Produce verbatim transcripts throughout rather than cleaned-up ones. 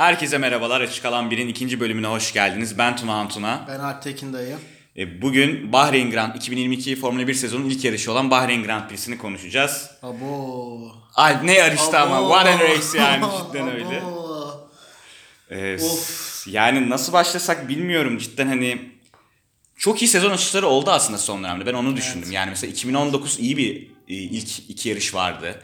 Herkese merhabalar. Açık Alan birin ikinci bölümüne hoş geldiniz. Ben Tuna Antuna. Ben Alptekin dayı. Bugün Bahreyn Grand iki bin yirmi iki Formula bir sezonunun ilk yarışı olan Bahreyn Grand Prix'sini konuşacağız. Abo. Ay ne yarıştı Abo. ama. One and race yani cidden Abo. öyle. Ee, of. Yani nasıl başlasak bilmiyorum cidden hani. Çok iyi sezon açışları oldu aslında son dönemde. Ben onu düşündüm. Evet. Yani mesela iki bin on dokuz iyi bir ilk iki yarış vardı.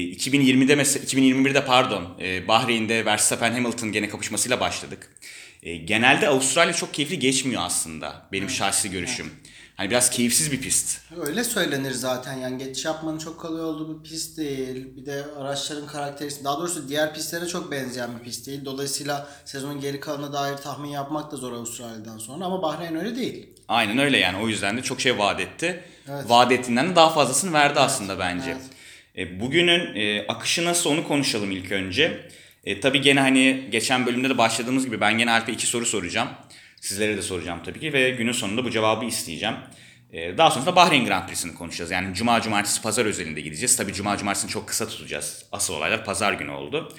iki bin yirmide mesela iki bin yirmi birde pardon Bahreyn'de Verstappen Hamilton gene kapışmasıyla başladık. Genelde Avustralya çok keyifli geçmiyor aslında benim evet. şahsi görüşüm. Evet. Hani biraz keyifsiz bir pist. Öyle söylenir zaten yani geçiş yapmanın çok kolay olduğu bir pist değil. Bir de araçların karakteristiği daha doğrusu diğer pistlere çok benzeyen bir pist değil. Dolayısıyla sezonun geri kalanına dair tahmin yapmak da zor Avustralya'dan sonra ama Bahreyn öyle değil. Aynen öyle yani o yüzden de çok şey vaat etti. Evet. Vaat ettiğinden de daha fazlasını verdi evet. aslında bence. Evet. Bugünün e, akışı nasıl onu konuşalım ilk önce. E, tabii gene hani geçen bölümde de başladığımız gibi ben gene Alp'e iki soru soracağım. Sizlere de soracağım tabii ki ve günün sonunda bu cevabı isteyeceğim. E, daha sonrasında Bahreyn Grand Prix'sini konuşacağız. Yani Cuma, Cumartesi, Pazar özelinde gideceğiz. Tabii Cuma, Cumartesi'ni çok kısa tutacağız. Asıl olaylar Pazar günü oldu.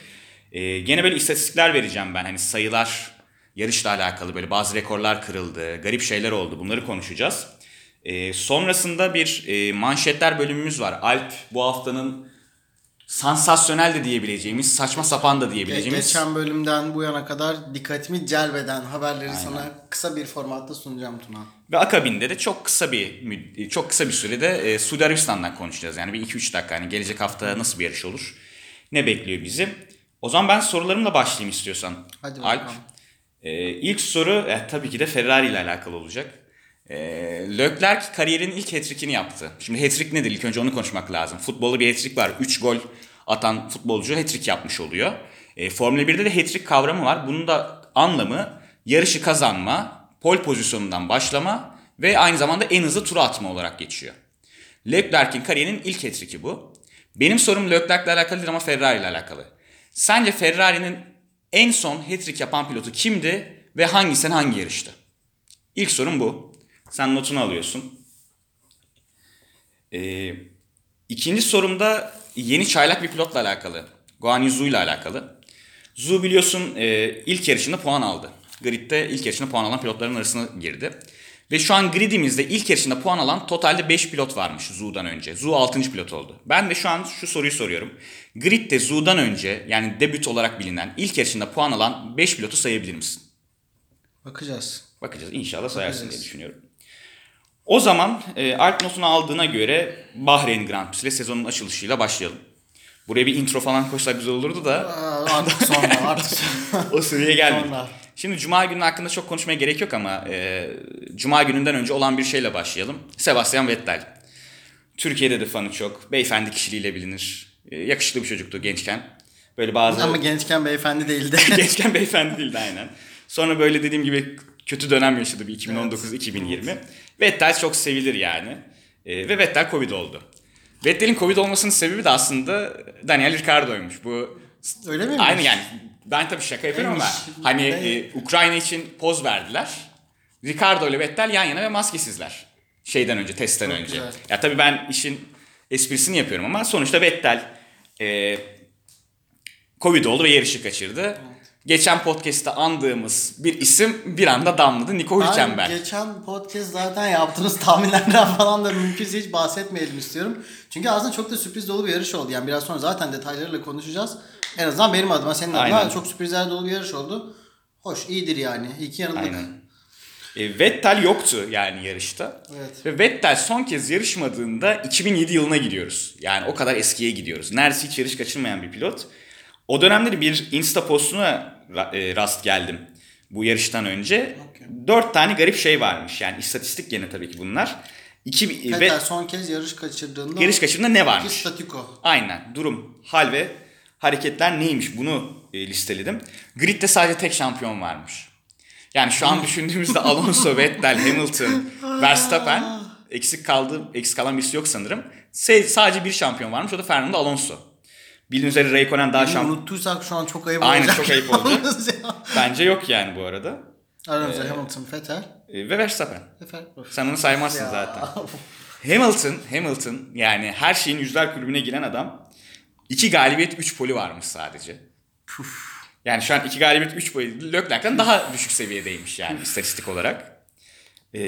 E, gene böyle istatistikler vereceğim ben. Hani sayılar, yarışla alakalı böyle bazı rekorlar kırıldı, garip şeyler oldu. Bunları konuşacağız. Ee, sonrasında bir e, manşetler bölümümüz var. Alp bu haftanın sansasyonel de diyebileceğimiz, saçma sapan da diyebileceğimiz. Geçen bölümden bu yana kadar dikkatimi celbeden haberleri Aynen. sana kısa bir formatta sunacağım Tuna. Ve akabinde de çok kısa bir çok kısa bir sürede e, Suudi Arabistan'dan konuşacağız. Yani bir iki üç dakika hani gelecek hafta nasıl bir yarış olur? Ne bekliyor bizi? O zaman ben sorularımla başlayayım istiyorsan. Hadi bakalım. Alp. E, ilk soru e, tabii ki de Ferrari ile alakalı olacak. Ee, Leclerc kariyerinin ilk hat-trick'ini yaptı. Şimdi hat-trick nedir? İlk önce onu konuşmak lazım. Futbolda bir hat-trick var. üç gol atan futbolcu hat-trick yapmış oluyor. Ee, Formula birde de hat-trick kavramı var. Bunun da anlamı yarışı kazanma, pole pozisyonundan başlama ve aynı zamanda en hızlı tura atma olarak geçiyor. Leclerc'in kariyerinin ilk hat-trick'i bu. Benim sorum Leclerc'le alakalı değil ama Ferrari ile alakalı. Sence Ferrari'nin en son hat-trick yapan pilotu kimdi ve hangi sene hangi yarıştı? İlk sorum bu. Sen notunu alıyorsun. Ee, ikinci sorumda yeni çaylak bir pilotla alakalı. Guanyu Zhou'yla alakalı. Zhou biliyorsun e, ilk yarışında puan aldı. Grid'de ilk yarışında puan alan pilotların arasına girdi. Ve şu an gridimizde ilk yarışında puan alan totalde beş pilot varmış Zhou'dan önce. Zhou altıncı pilot oldu. Ben de şu an şu soruyu soruyorum. Grid'de Zhou'dan önce yani debüt olarak bilinen ilk yarışında puan alan beş pilotu sayabilir misin? Bakacağız. Bakacağız. İnşallah sayarsın Bakacağız. diye düşünüyorum. O zaman e, Alp notunu aldığına göre Bahreyn Grand Prix ile sezonun açılışıyla başlayalım. Buraya bir intro falan koysak güzel olurdu da. Aa, artık sonra artık. O süreye gelmedik. Şimdi Cuma günü hakkında çok konuşmaya gerek yok ama e, Cuma gününden önce olan bir şeyle başlayalım. Sebastian Vettel. Türkiye'de de fanı çok. Beyefendi kişiliğiyle bilinir. E, yakışıklı bir çocuktu gençken. Böyle bazı. Ama gençken beyefendi değildi. gençken beyefendi değildi aynen. Sonra böyle dediğim gibi kötü dönem yaşadı bir iki bin on dokuz iki bin yirmi. Evet. Vettel çok sevilir yani. E, ve Vettel Covid oldu. Vettel'in Covid olmasının sebebi de aslında Daniel Ricciardo'ymuş. Bu öyle miymiş? Aynı yani. Ben tabii şaka yapıyorum ama hani e, Ukrayna için poz verdiler. Ricciardo ile Vettel yan yana ve maskesizler. Şeyden önce, testten çok önce. Güzel. Ya tabii ben işin esprisini yapıyorum ama sonuçta Vettel e, Covid oldu ve yarışı kaçırdı. Evet. Geçen podcast'ta andığımız bir isim bir anda damladı. Nico Hülkenberg. Geçen podcast zaten yaptığımız tahminlerden falan da mümkünse hiç bahsetmeyelim istiyorum. Çünkü aslında çok da sürpriz dolu bir yarış oldu. Yani biraz sonra zaten detaylarıyla konuşacağız. En azından benim adıma senin adına Aynen. çok sürprizler dolu bir yarış oldu. Hoş, iyidir yani. İyi ki yanıldık. Aynen. E, Vettel yoktu yani yarışta. Evet. Ve Vettel son kez yarışmadığında iki bin yedi yılına gidiyoruz. Yani o kadar eskiye gidiyoruz. Neredeyse hiç yarış kaçırmayan bir pilot. O dönemde bir Insta postuna rast geldim bu yarıştan önce. Okay. Dört tane garip şey varmış. Yani istatistik gene tabii ki bunlar. İki, Vettel ve, son kez yarış kaçırdığında... Yarış kaçırdığında ne varmış? Statiko. Aynen. Durum, hal ve hareketler neymiş? Bunu listeledim. Grid'de sadece tek şampiyon varmış. Yani şu an düşündüğümüzde Alonso, Vettel, Hamilton, Verstappen eksik kaldı, eksik kalan birisi yok sanırım. S- sadece bir şampiyon varmış. O da Fernando Alonso. Bildiğiniz üzere Räikkönen daha şampiyon. Unuttuysak şu an çok ayıp olacak. Aynen çok ayıp olacak. Bence yok yani bu arada. Aramızda ee, Hamilton, Vettel. Ve Verstappen. Sen onu saymazsın ya. Zaten. Hamilton, Hamilton yani her şeyin yüzler kulübüne giren adam. İki galibiyet, üç poli varmış sadece. Puf. Yani şu an iki galibiyet üç boyu Leclerc'ten daha düşük seviyedeymiş yani istatistik olarak. Ee,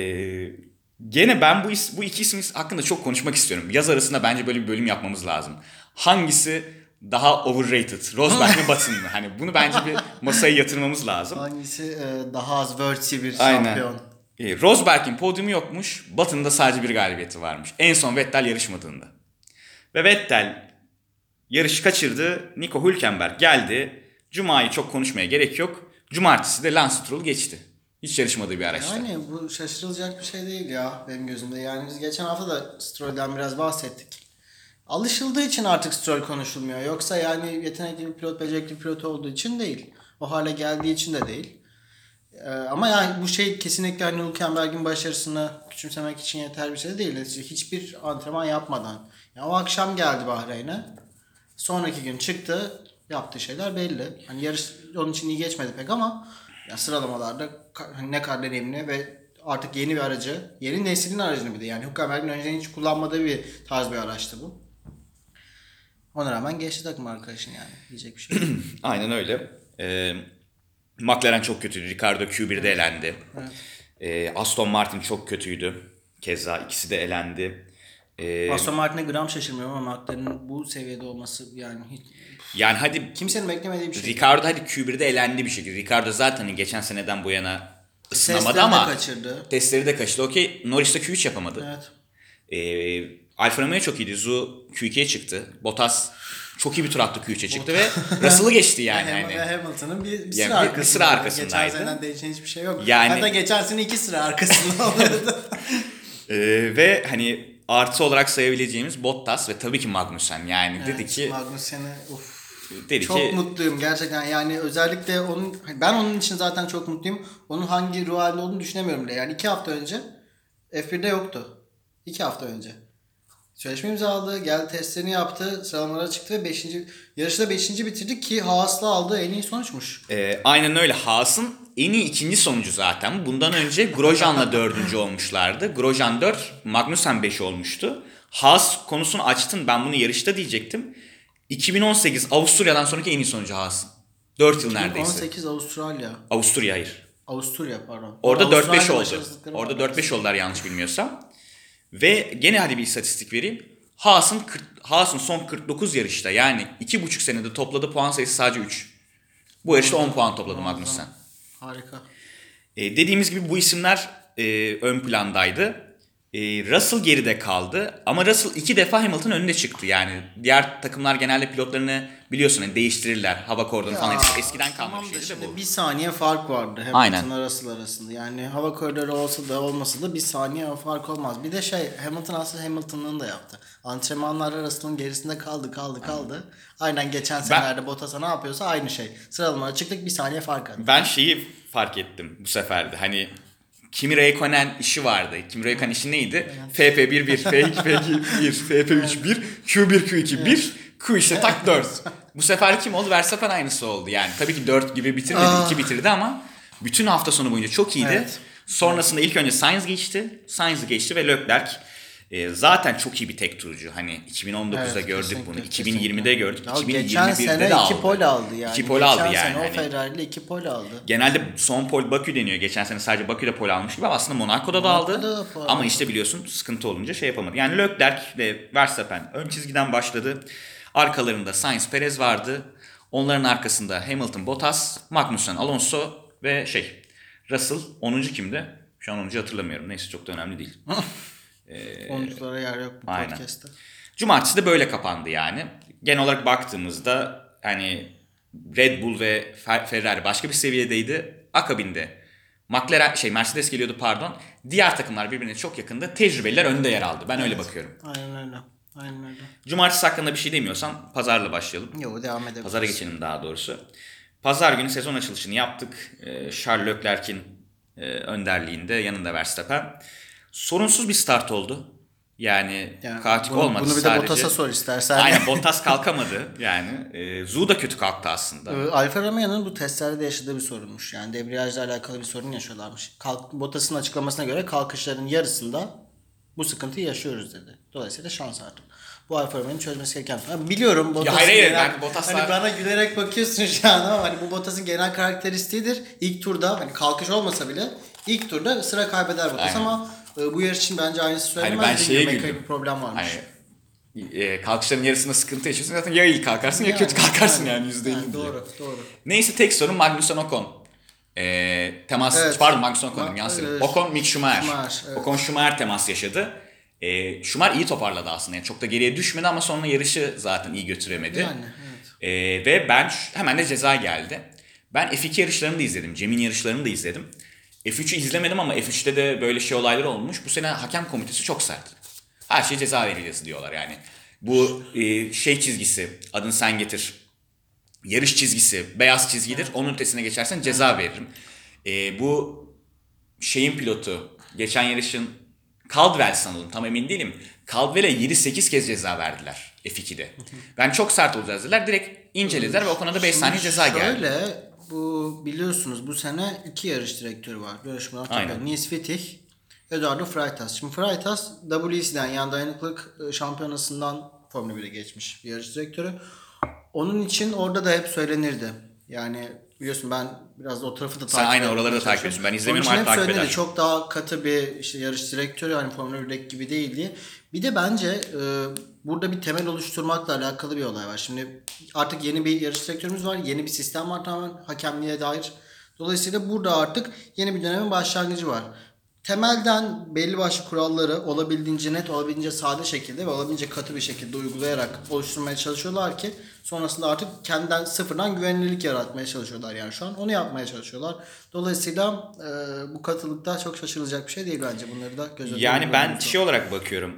gene ben bu is- bu iki isim hakkında çok konuşmak istiyorum. Yaz arasında bence böyle bir bölüm yapmamız lazım. Hangisi daha overrated? Rosberg mi Button mı? Hani bunu bence bir masaya yatırmamız lazım. Hangisi daha az World Series şampiyon? Ee, Rosberg'in podyumu yokmuş. Button'da sadece bir galibiyeti varmış. En son Vettel yarışmadığında. Ve Vettel yarışı kaçırdı. Nico Hülkenberg geldi. Cuma'yı çok konuşmaya gerek yok. Cumartesi de Lance Stroll geçti. Hiç yarışmadığı bir araçta. Yani bu şaşırılacak bir şey değil ya benim gözümde. Yani biz geçen hafta da Stroll'den biraz bahsettik. Alışıldığı için artık Stroll konuşulmuyor. Yoksa yani yetenekli bir pilot, becerikli bir pilot olduğu için değil. O hale geldiği için de değil. Ee, ama yani bu şey kesinlikle hani Hülkenberg'in başarısını küçümsemek için yeterli bir şey değil. Hiçbir antrenman yapmadan. Yani o akşam geldi Bahreyn'e. Sonraki gün çıktı. Yaptığı şeyler belli. Hani yarış onun için iyi geçmedi pek ama yani sıralamalarda ne kadar deneyimli ve artık yeni bir aracı, yeni neslinin aracını bir de yani Hülkenberg'in önceden hiç kullanmadığı bir tarz bir araçtı bu. Ona rağmen geçti takım arkadaşın yani. Diyecek bir şey yok. Aynen öyle. Ee, McLaren çok kötüydü. Ricardo Q bir'de evet. elendi. Evet. Ee, Aston Martin çok kötüydü. Keza ikisi de elendi. Ee, Aston Martin'e gram şaşırmıyorum ama McLaren'in bu seviyede olması yani hiç... Yani hadi kimsenin beklemediği bir şey. Ricardo hadi Q bir'de elendi bir şekilde. Ricardo zaten geçen seneden bu yana ısınamadı testleri ama... Testleri de kaçırdı. Testleri de kaçırdı. Okey, Norris de Q üç yapamadı. Evet. Ee, Alfa Romeo çok iyiydi. Zhou Q iki'ye çıktı. Bottas çok iyi bir tur attı Q üç'e çıktı ve Russell'ı geçti yani. yani. Hamilton'ın bir, bir, sıra, yani, arkasında. bir sıra arkasındaydı. Geçen seneden değişen hiçbir şey yok. Yani... Hatta geçen sene iki sıra arkasında olurdu. ee, ve hani artı olarak sayabileceğimiz Bottas ve tabii ki Magnussen yani evet, dedi ki... Magnussen'e uff. Dedi çok ki, mutluyum gerçekten yani özellikle onun ben onun için zaten çok mutluyum. Onun hangi ruh halinde olduğunu düşünemiyorum bile. Yani iki hafta önce F bir'de yoktu. İki hafta önce. Sözleşme imzaladı, geldi testlerini yaptı, sıralamalara çıktı ve beşinci yarışta beşinci bitirdik ki Haas'la aldığı en iyi sonuçmuş. E, aynen öyle. Haas'ın en iyi ikinci sonucu zaten. Bundan önce Grosjean'la dördüncü olmuşlardı. Grosjean dört, Magnussen beş olmuştu. Haas konusunu açtın. Ben bunu yarışta diyecektim. iki bin on sekiz Avusturya'dan sonraki en iyi sonucu Haas. dört yıl neredeyse. iki bin on sekiz Avustralya. Avusturya hayır. Avusturya pardon. Orada Avustralya dört beş oldu. Orada dört beş oldular yanlış bilmiyorsam. Ve gene hadi bir istatistik vereyim. Haas'ın Haas'ın son kırk dokuz yarışta yani iki buçuk senede topladığı puan sayısı sadece üç. Bu yarışta on puan topladı Magnussen. Harika. Ee, dediğimiz gibi bu isimler e, ön plandaydı. Russell geride kaldı ama Russell iki defa Hamilton önüne çıktı yani diğer takımlar genelde pilotlarını biliyorsun yani değiştirirler hava koridorunu falan eskiden kalmış bir şeydi de bu. Bir saniye fark vardı Hamilton'la Russell arasında yani hava koridoru olsa da olmasa da bir saniye fark olmaz bir de şey Hamilton aslında Hamilton'ın da yaptı antrenmanlar arasının gerisinde kaldı kaldı kaldı aynen, aynen geçen senelerde ben... Bottas'a ne yapıyorsa aynı şey sıralamaya çıktık bir saniye fark attı. Ben şeyi fark ettim bu seferde hani Kimi Räikkönen işi vardı. Kimi Räikkönen işi neydi? Evet. F P bir bir, F iki, F iki bir, F P üç bir, Q bir, Q iki bir, evet. Q üç'te tak dört. Bu sefer kim oldu? Verstappen aynısı oldu. Yani tabii ki dört gibi bitirmedi, iki bitirdi ama bütün hafta sonu boyunca çok iyiydi. Evet. Sonrasında ilk önce Sainz geçti. Sainz'ı geçti ve Leclerc e, zaten çok iyi bir tek turcu. Hani iki bin on dokuz'da evet, gördük bunu. iki bin yirmi'de kesinlikle. Gördük. Ya, iki bin yirmi bir'de de aldı. iki pol aldı yani. iki pol geçen aldı yani. O Ferrari'yle iki pol aldı. Genelde son pol Bakü deniyor. Geçen sene sadece Bakü'de pol almış gibi aslında Monaco'da da aldı. Da Ama aldı. işte biliyorsun sıkıntı olunca şey yapamadı. Yani Leclerc ve Verstappen ön çizgiden başladı. Arkalarında Sainz, Perez vardı. Onların arkasında Hamilton, Bottas, Magnussen, Alonso ve şey Russell onuncu kimdi? Şu an onuncu hatırlamıyorum. Neyse çok da önemli değil. Sonuçlara yer yok bu aynen. Podcast'ta. Cumartesi de böyle kapandı yani. Genel olarak baktığımızda hani Red Bull ve Ferrari başka bir seviyedeydi. Akabinde McLaren şey Mercedes geliyordu pardon. Diğer takımlar birbirine çok yakında. Tecrübeliler önde yer aldı. Ben evet. öyle bakıyorum. Aynen öyle. Aynen öyle. Cumartesi hakkında bir şey demiyorsan pazarla başlayalım. Yok devam edelim. Pazara geçelim daha doğrusu. Pazar günü sezon açılışını yaptık. Charles Leclerc'in önderliğinde yanında Verstappen. Sorunsuz bir start oldu. Yani, yani katik bunu, olmadı bunu sadece. Bunu bir de Bottas'a sor istersen. Aynen Bottas kalkamadı yani. E, Zhou da kötü kalktı aslında. E, Alfa Romeo'nun bu testlerde yaşadığı bir sorunmuş. Yani debriyajla alakalı bir sorun yaşıyorlarmış. Kalk, Bottas'ın açıklamasına göre kalkışların yarısında bu sıkıntıyı yaşıyoruz dedi. Dolayısıyla şans artık. bu Alfa Romeo'nun çözmesi gereken. Ama biliyorum Bottas'ın ya, hayır, genel, ben Bottas'la... hani bana gülerek bakıyorsun şu an ama hani bu Bottas'ın genel karakteristiğidir. İlk turda hani kalkış olmasa bile ilk turda sıra kaybeder Bottas, aynen. Ama e, bu yarış için bence aynısı söylemez. Hani ben şeye güldüm. Bir problem varmış. E, kalkışların yarısında sıkıntı yaşıyorsun. Zaten ya iyi kalkarsın yani, ya kötü kalkarsın yani, yani yüzde elli yani, doğru, doğru. Neyse tek sorun Magnussen Ocon. E, temas, evet. Pardon Magnussen Ocon'um yansıdım. Evet. Ocon Mick Schumacher. Schumacher evet. Ocon Schumacher temas yaşadı. E, Schumacher iyi toparladı aslında. Yani çok da geriye düşmedi ama sonra yarışı zaten iyi götüremedi. Yani, evet. e, ve ben hemen de ceza geldi. Ben F iki yarışlarını da izledim. Cem'in yarışlarını da izledim. F üçü izlemedim ama F üçte de böyle şey olaylar olmuş. Bu sene hakem komitesi çok sert. Her şeye ceza verileceğiz diyorlar yani. Bu e, şey çizgisi, adını sen getir. Yarış çizgisi, beyaz çizgidir. Onun ötesine geçersen ceza veririm. E, bu şeyin pilotu, geçen yarışın Caldwell sanırım, tam emin değilim. Caldwell'e yedi sekiz kez ceza verdiler F ikide. Ben yani çok sert olacağız dediler. Direkt incelediler ve o konuda beş saniye ceza geldi. Şöyle, bu biliyorsunuz bu sene iki yarış direktörü var. Görüşmeler tekrar. Nils Wittich, Eduardo Freitas. Şimdi Freitas W C'den yani dayanıklık şampiyonasından Formula bire geçmiş bir yarış direktörü. Onun için orada da hep söylenirdi. Yani biliyorsun ben biraz da o tarafı da takip ediyorum. Sen aynı oraları da takip ediyorsun. Ben izlemiyorum artık takip ederim. Çok daha katı bir işte yarış direktörü yani Formula birdeki gibi değildi. Bir de bence e, burada bir temel oluşturmakla alakalı bir olay var. Şimdi artık yeni bir yarış direktörümüz var. Yeni bir sistem var tamamen hakemliğe dair. Dolayısıyla burada artık yeni bir dönemin başlangıcı var. Temelden belli başlı kuralları olabildiğince net, olabildiğince sade şekilde ve olabildiğince katı bir şekilde uygulayarak oluşturmaya çalışıyorlar ki sonrasında artık kendinden sıfırdan güvenilirlik yaratmaya çalışıyorlar yani şu an onu yapmaya çalışıyorlar. Dolayısıyla e, bu katılıkta çok şaşırılacak bir şey değil bence, bunları da göz önünde. Yani ben çok. Şey olarak bakıyorum,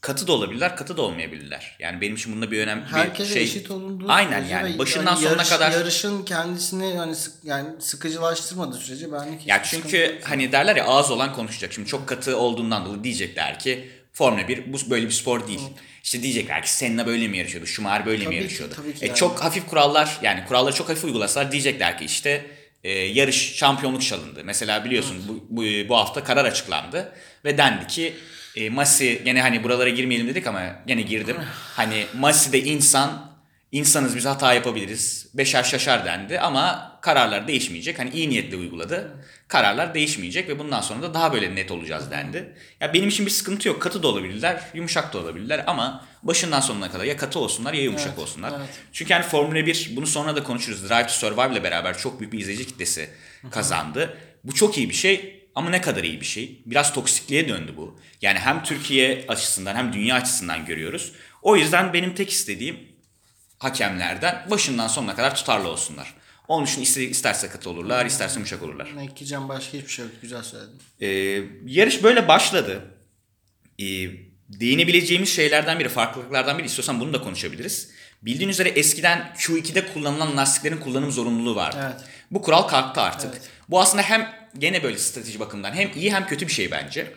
katı da olabilirler, katı da olmayabilirler. Yani benim için bunda bir önemli bir herkese şey. Herkese eşit olunduğu aynen yani başından yani yarış, sonuna kadar. Yarışın kendisini hani sık, yani sıkıcılaştırmadığı sürece ben hiç. Ya çünkü hani derler ya ağız olan konuşacak. Şimdi çok katı olduğundan dolayı diyecekler ki Formula bir bu böyle bir spor değil. Evet. İşte diyecekler ki Senna böyle mi yarışıyordu? Schumacher böyle tabii mi yarışıyordu? Ki, e yani. Çok hafif kurallar yani kuralları çok hafif uygulasalar diyecekler ki işte e, yarış şampiyonluk çalındı. Mesela biliyorsun evet. bu, bu bu hafta karar açıklandı ve dendi ki E, Masi gene hani buralara girmeyelim dedik ama gene girdim. Hani Masi'de insan, insanız biz hata yapabiliriz. Beşer şaşar dendi ama kararlar değişmeyecek. Hani iyi niyetle uyguladı. Kararlar değişmeyecek ve bundan sonra da daha böyle net olacağız dendi. Ya benim için bir sıkıntı yok. Katı da olabilirler, yumuşak da olabilirler ama başından sonuna kadar ya katı olsunlar ya yumuşak evet, olsunlar. Evet. Çünkü hani Formula bir bunu sonra da konuşuruz. Drive to Survive ile beraber çok büyük bir izleyici kitlesi kazandı. Bu çok iyi bir şey. Ama ne kadar iyi bir şey. Biraz toksikliğe döndü bu. Yani hem Türkiye açısından hem dünya açısından görüyoruz. O yüzden benim tek istediğim hakemlerden başından sonuna kadar tutarlı olsunlar. Onun için isterse katı olurlar, isterse yumuşak olurlar. Ne ekleyeceğim başka hiçbir şey yok. Güzel söyledin. Ee, yarış böyle başladı. Ee, değinebileceğimiz şeylerden biri, farklılıklardan biri. İstiyorsan bunu da konuşabiliriz. Bildiğin üzere eskiden Q iki'de kullanılan lastiklerin kullanım zorunluluğu vardı. Evet. Bu kural kalktı artık. Evet. Bu aslında hem gene böyle strateji bakımından hem iyi hem kötü bir şey bence.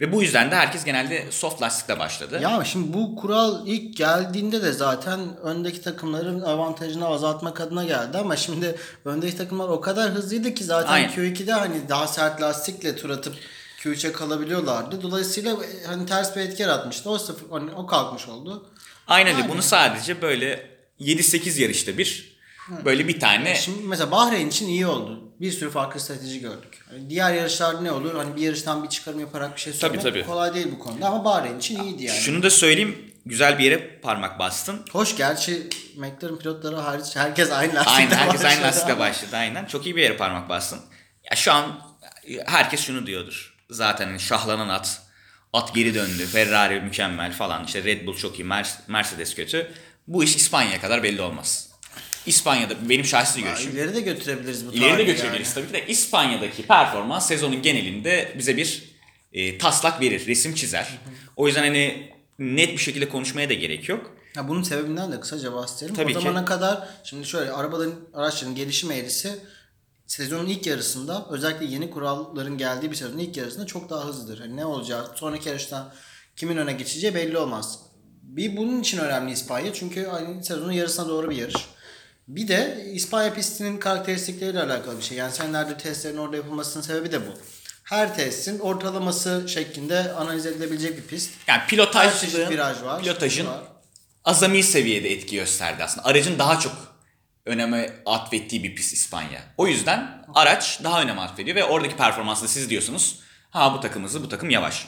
Ve bu yüzden de herkes genelde soft lastikle başladı. Ya şimdi bu kural ilk geldiğinde de zaten öndeki takımların avantajını azaltmak adına geldi ama şimdi öndeki takımlar o kadar hızlıydı ki zaten aynen. Q iki'de hani daha sert lastikle tur atıp Q üçe kalabiliyorlardı. Dolayısıyla hani ters bir etki yaratmıştı. O sıfır hani o kalkmış oldu. Aynen, aynen. Bunu sadece böyle yedi sekiz yarışta bir böyle bir tane. Şimdi mesela Bahreyn için iyi oldu. Bir sürü farklı strateji gördük. Yani diğer yarışlarda ne olur? Hani bir yarıştan bir çıkarım yaparak bir şey söylemek tabii, tabii. kolay değil bu konuda ama Bahreyn için iyiydi yani. Şunu da söyleyeyim. Güzel bir yere parmak bastın. Hoş gerçi McLaren pilotları hariç herkes aynı lastikle başladı. Aynen herkes aynı lastikle başladı aynen. Çok iyi bir yere parmak bastın. Ya şu an herkes şunu diyordur. Zaten şahlanan at. At geri döndü. Ferrari mükemmel falan. İşte Red Bull çok iyi. Mercedes kötü. Bu iş İspanya'ya kadar belli olmaz. İspanya'da benim şahsi görüşüm. İleri de götürebiliriz bu tarihi. İleri de götürebiliriz yani. Tabii de İspanya'daki performans sezonun genelinde bize bir e, taslak verir, resim çizer. Hı hı. O yüzden hani net bir şekilde konuşmaya da gerek yok. Ya bunun sebebinden de kısaca bahsedelim. Tabii o zamana ki. Kadar şimdi şöyle arabaların, araçların gelişim eğrisi sezonun ilk yarısında özellikle yeni kuralların geldiği bir sezonun ilk yarısında çok daha hızlıdır. Yani ne olacağı sonraki yarıştan kimin öne geçeceği belli olmaz. Bir bunun için önemli İspanya çünkü hani sezonun yarısına doğru bir yarış. Bir de İspanya pistinin karakteristikleriyle alakalı bir şey. Yani senelerde testlerin orada yapılmasının sebebi de bu. her testin ortalaması şeklinde analiz edilebilecek bir pist. Yani pilotajlığın, viraj var, pilotajın var. Azami seviyede etki gösterdi aslında. Aracın daha çok öneme atfettiği bir pist İspanya. O yüzden araç daha öneme atfediyor ve oradaki performansla siz diyorsunuz ha bu takım hızlı, bu takım yavaş.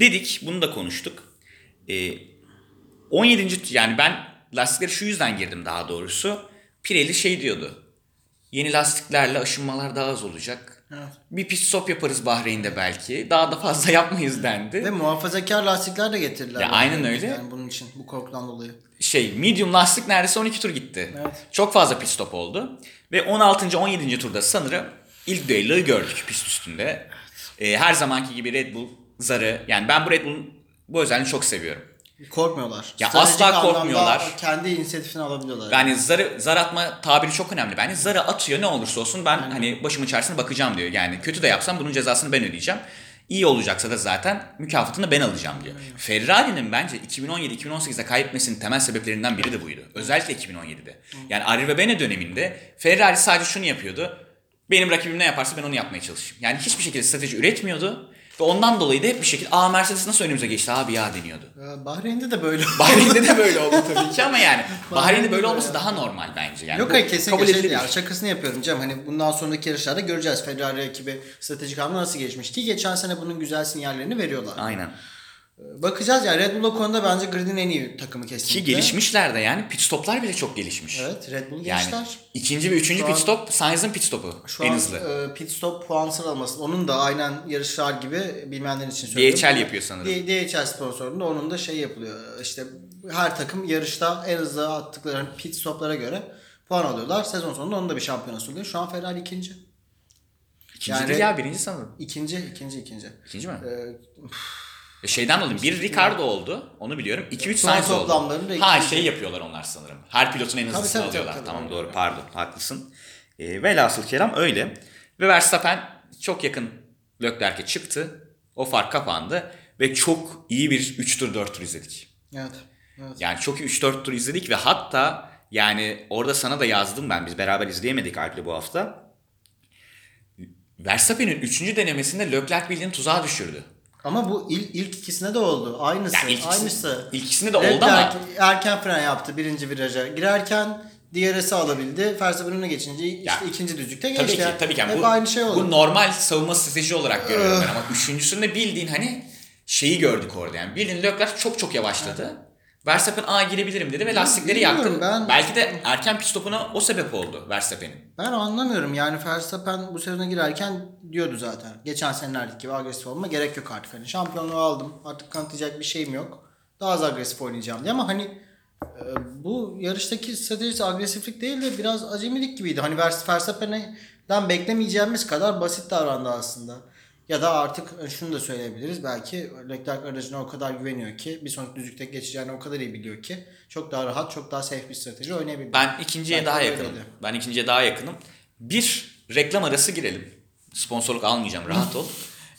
Dedik, bunu da konuştuk. Ee, on yedinci yani ben lastiklere şu yüzden girdim daha doğrusu. Pirelli şey diyordu. Yeni lastiklerle aşınmalar daha az olacak. Evet. Bir pit stop yaparız Bahreyn'de belki. Daha da fazla yapmayız dendi. Ve muhafazakar lastikler de getirdiler. Ya aynen öyle. Yani bunun için bu korkudan dolayı. Şey medium lastik neredeyse on iki tur gitti. Evet. Çok fazla pit stop oldu. Ve on altıncı on yedinci turda sanırım ilk düelloyu gördük pist üstünde. Evet. Ee, her zamanki gibi Red Bull zarı. Yani ben bu Red Bull'un bu özelliğini çok seviyorum. Korkmuyorlar. Ya asla korkmuyorlar. Kendi inisiyatifini alabiliyorlar. Yani zarı, zar atma tabiri çok önemli. Yani zarı atıyor ne olursa olsun ben yani. Hani başımın çaresine bakacağım diyor. Yani kötü de yapsam bunun cezasını ben ödeyeceğim. İyi olacaksa da zaten mükafatını ben alacağım diyor. Yani. Ferrari'nin bence iki bin on yedi iki bin on sekizde kaybetmesinin temel sebeplerinden biri de buydu. Özellikle iki bin on yedide. Hı. Yani Arrivabene döneminde Ferrari sadece şunu yapıyordu. Benim rakibim ne yaparsa ben onu yapmaya çalışayım. Yani hiçbir şekilde strateji üretmiyordu. Ve ondan dolayı da hep bir şekilde aa Mercedes nasıl önümüze geçti abi ya deniyordu. Ya, Bahreyn'de de böyle oldu. Bahreyn'de de böyle oldu tabii ki ama yani Bahreyn'de böyle olması daha normal bence. Yani yok hayır kesinlikle şey değil. Şakasını yapıyorum canım. Hani bundan sonraki yarışlarda göreceğiz Ferrari ekibi stratejik hamle nasıl geçmişti. Geçen sene bunun güzel sinyallerini veriyorlar. Aynen. Bakacağız ya yani Red Bull o konuda bence grid'in en iyi takımı kesinlikle. Ki gelişmişler de yani pit stoplar bile çok gelişmiş. Evet Red Bull gelişler. Yani ikinci ve üçüncü pit stop Sainz'ın pit stopu şu en an, hızlı. Şu an pit stop puan sıralaması onun da aynen yarışlar gibi bilmeyenler için söylüyorum. D H L yapıyor sanırım. D H L sponsorunda onun da şey yapılıyor işte her takım yarışta en hızlı attıkları pit stoplara göre puan alıyorlar. Sezon sonunda onun da bir şampiyonası oluyor. Şu an Ferrari ikinci. İkinci yani, değil ya birinci sanırım. İkinci ikinci ikinci. İkinci mi? Ee, Şeyden dolayı bir Ricciardo oldu. Onu biliyorum. iki üç Sainz oldu. Ha şey yapıyorlar onlar sanırım. Her pilotun en hızlısını alıyorlar. Tabii, tamam tabii. Doğru pardon haklısın. E, velhasıl kelam öyle. Ve Verstappen çok yakın Leclerc'e çıktı. O fark kapandı. Ve çok iyi bir üç tur dört tur izledik. Evet. Evet. Yani çok iyi üç dört tur izledik ve hatta yani orada sana da yazdım ben. Biz beraber izleyemedik Alp'le bu hafta. Verstappen'in üçüncü denemesinde Leclerc bildiğin tuzağa düşürdü. Ama bu il, ilk ikisine de oldu. Aynısı. Yani ilk, aynısı. İlk ikisine de oldu Red ama. Erken fren yaptı birinci viraja. Girerken D R S'i alabildi. Verstappen'in önüne geçince işte yani, ikinci düzlükte geçti. Tabii ki. Tabii ki. Hep bu, aynı şey oldu. Bu normal savunma strateji olarak görüyorum ben ama üçüncüsünde bildiğin hani şeyi gördük orada yani. Bildiğin Leclerc çok çok yavaşladı. Evet. Verstappen a girebilirim dedi ve lastikleri yaktı. Ben... Belki de erken pit stopuna o sebep oldu Verstappen'in. Ben anlamıyorum yani Verstappen bu sezona girerken diyordu zaten. Geçen senelerdeki gibi agresif olma gerek yok artık. Hani şampiyonluğu aldım artık kanıtlayacak bir şeyim yok. Daha az agresif oynayacağım diye ama hani bu yarıştaki stratejisi agresiflik değil de biraz acemilik gibiydi. Hani Verstappen'den beklemeyeceğimiz kadar basit davrandı aslında. Ya da artık şunu da söyleyebiliriz. Belki Leclerc aracına o kadar güveniyor ki bir sonraki düzlükte geçeceğini o kadar iyi biliyor ki çok daha rahat, çok daha safe bir strateji oynayabilir. Ben ikinciye ben daha yakınım. Öyleydi. Ben ikinciye daha yakınım. Bir reklam arası girelim. Sponsorluk almayacağım. Rahat ol.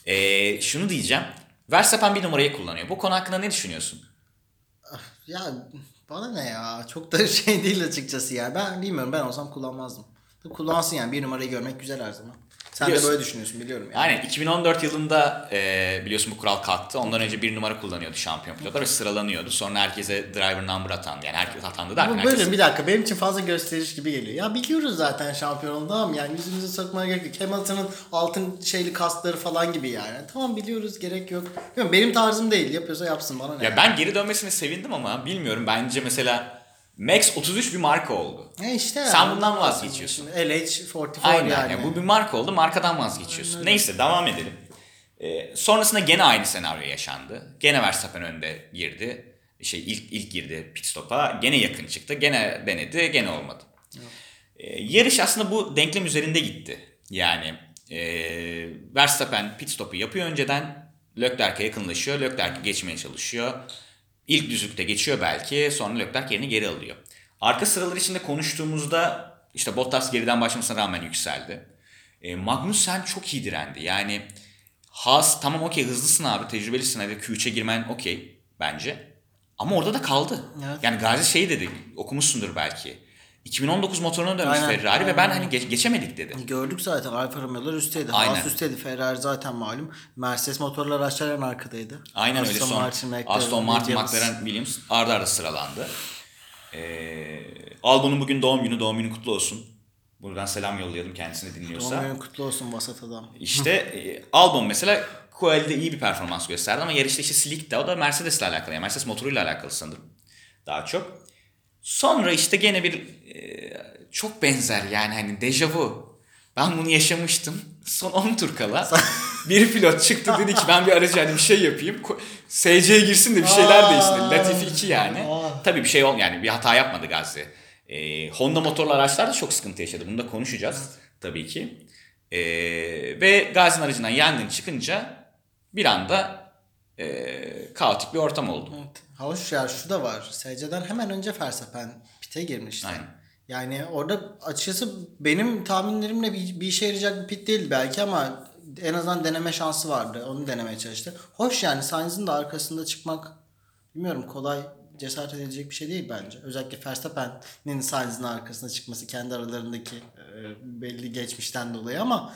ee, şunu diyeceğim. Verstappen bir numarayı kullanıyor. Bu konu hakkında ne düşünüyorsun? Ya bana ne ya? Çok da şey değil açıkçası ya. Ben bilmiyorum. Ben olsam kullanmazdım. Kullansın yani. Bir numarayı görmek güzel her zaman. Sen biliyorsun. De böyle düşünüyorsun biliyorum. Yani. Aynen iki bin on dört yılında e, biliyorsun bu kural kalktı. Ondan önce bir numara kullanıyordu şampiyon pilotlar ve sıralanıyordu. Sonra herkese driver number atandı. Yani herkes atandı derken herkes... Böyle bir dakika benim için fazla gösteriş gibi geliyor. Ya biliyoruz zaten şampiyon oldu ama yani yüzümüzü sokmaya gerek yok. Hamilton'ın altın şeyli kaskları falan gibi yani. Tamam biliyoruz gerek yok. Benim tarzım değil yapıyorsa yapsın bana ne. Ya yani. Ben geri dönmesine sevindim ama bilmiyorum bence mesela... Max otuz üç bir marka oldu. E işte sen yani, bundan vazgeçiyorsun. L H kırk dört aynen, yani. yani. Bu bir marka oldu. Markadan vazgeçiyorsun. Aynen. Neyse devam edelim. Ee, sonrasında gene aynı senaryo yaşandı. Gene Verstappen önde girdi. Şey ilk ilk girdi pit stop'a. Gene yakın çıktı. Gene denedi. Gene olmadı. Ee, yarış aslında bu denklem üzerinde gitti. Yani e, Verstappen pit stop'u yapıyor önceden. Leclerc'e yakınlaşıyor. Leclerc'i geçmeye çalışıyor. İlk düzlükte geçiyor belki. Sonra Leclerc yerini geri alıyor. Arka sıralar içinde konuştuğumuzda işte Bottas geriden başlamasına rağmen yükseldi. E, Magnussen çok iyi direndi. Yani Haas tamam okey hızlısın abi tecrübelisin abi Q üçe girmen okey bence. Ama orada da kaldı. Evet. Yani Gazi şey dedi okumuşsundur belki. iki bin on dokuz motoruna dönmüş aynen, Ferrari aynen. ve ben hani geç, geçemedik dedi. Gördük zaten, Alfa Romeo'lar üstteydi. Haas üstteydi. Ferrari zaten malum. Mercedes motorlu araçların arkadaydı. Aynen Aston öyle son. Martin, McLaren, Aston Martin, Williams. McLaren, Williams arda arda sıralandı. Ee, Albon'un bugün doğum günü. Doğum günü kutlu olsun. Buradan selam yollayalım kendisini dinliyorsa. Doğum günü kutlu olsun vasat adam. İşte e, Albon mesela Q L'de iyi bir performans gösterdi ama yarışta işte Slick'te o da Mercedes'le alakalı. Yani Mercedes motoruyla alakalı sanırım. Daha çok. Sonra işte gene bir e, çok benzer yani hani dejavu. Ben bunu yaşamıştım. Son on tur kala bir pilot çıktı dedi ki ben bir aracı hani bir şey yapayım. S C'ye girsin de bir şeyler değişsin. Latifi iki yani. Aa. Tabii bir şey olmadı yani bir hata yapmadı Gazi. E, Honda motorlu araçlar da çok sıkıntı yaşadı. Bunu da konuşacağız tabii ki. E, ve Gazi'nin aracından yangın çıkınca bir anda e, kaotik bir ortam oldu. Evet. Hoş ya şu da var. S C'den hemen önce Verstappen pit'e girmişti. Aynen. Yani orada açıkçası benim tahminlerimle bir, bir işe yarayacak bir pit değil belki ama en azından deneme şansı vardı. Onu denemeye çalıştı. Hoş yani Sainz'in de arkasında çıkmak bilmiyorum kolay cesaret edilecek bir şey değil bence. Özellikle Verstappen'in Sainz'in arkasına çıkması kendi aralarındaki belli geçmişten dolayı ama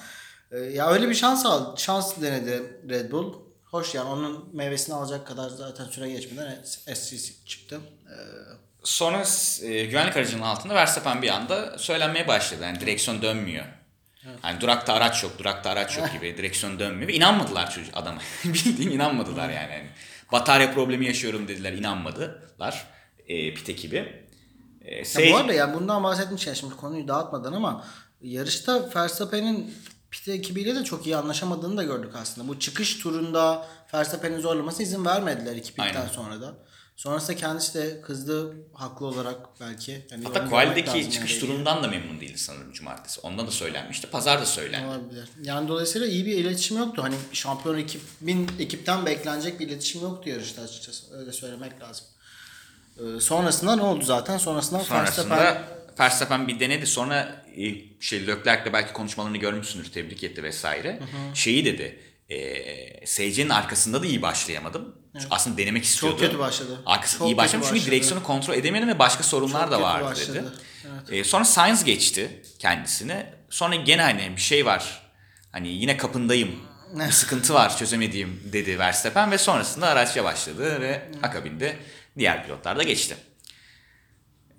ya öyle bir şans aldı. Şans denedi Red Bull. Hoş yani onun meyvesini alacak kadar zaten süre geçmeden S C C çıktı. Ee... Sonra e, güvenlik aracının altında Verstappen bir anda söylenmeye başladı. Yani direksiyon dönmüyor. Evet. Yani durakta araç yok, durakta araç yok gibi direksiyon dönmüyor. Ve inanmadılar çocuk adama. Bildiğin inanmadılar yani. yani. Batarya problemi yaşıyorum dediler, inanmadılar. E, pit ekibi. E, seyir... Bu arada yani bundan bahsetmişken şimdi konuyu dağıtmadan ama yarışta Verstappen'in pit ekibiyle de çok iyi anlaşamadığını da gördük aslında. Bu çıkış turunda Verstappen'i zorlamasına izin vermediler iki pitten sonra da. Sonrasında kendisi de kızdı haklı olarak belki. Yani hatta Q L'deki çıkış yani turundan da memnun değildi sanırım cumartesi. Ondan da söylenmişti. Pazar da söylendi. Olabilir. Yani dolayısıyla iyi bir iletişim yoktu. Hani şampiyon ekibin ekipten beklenecek bir iletişim yoktu yarışta açıkçası. Öyle söylemek lazım. Ee, sonrasında ne oldu zaten? Sonrasında Verstappen... Sonrasında... Verstappen bir denedi sonra şey Leclerc'le belki konuşmalarını görmüşsünüz tebrik etti vesaire. Hı hı. Şeyi dedi. E, S C'nin arkasında da iyi başlayamadım. Evet. Aslında denemek istiyordu. Çok kötü başladı. Arkasında Çok iyi başladım çünkü başladı. Direksiyonu kontrol edemedim ve başka sorunlar Çok da vardı başladı. dedi. Evet. E, sonra Sainz geçti kendisine. Sonra gene hani bir şey var. Hani yine kapındayım. Bir sıkıntı var çözemediğim dedi Verstappen ve sonrasında araç yavaşladı ve evet. akabinde diğer pilotlar da geçti.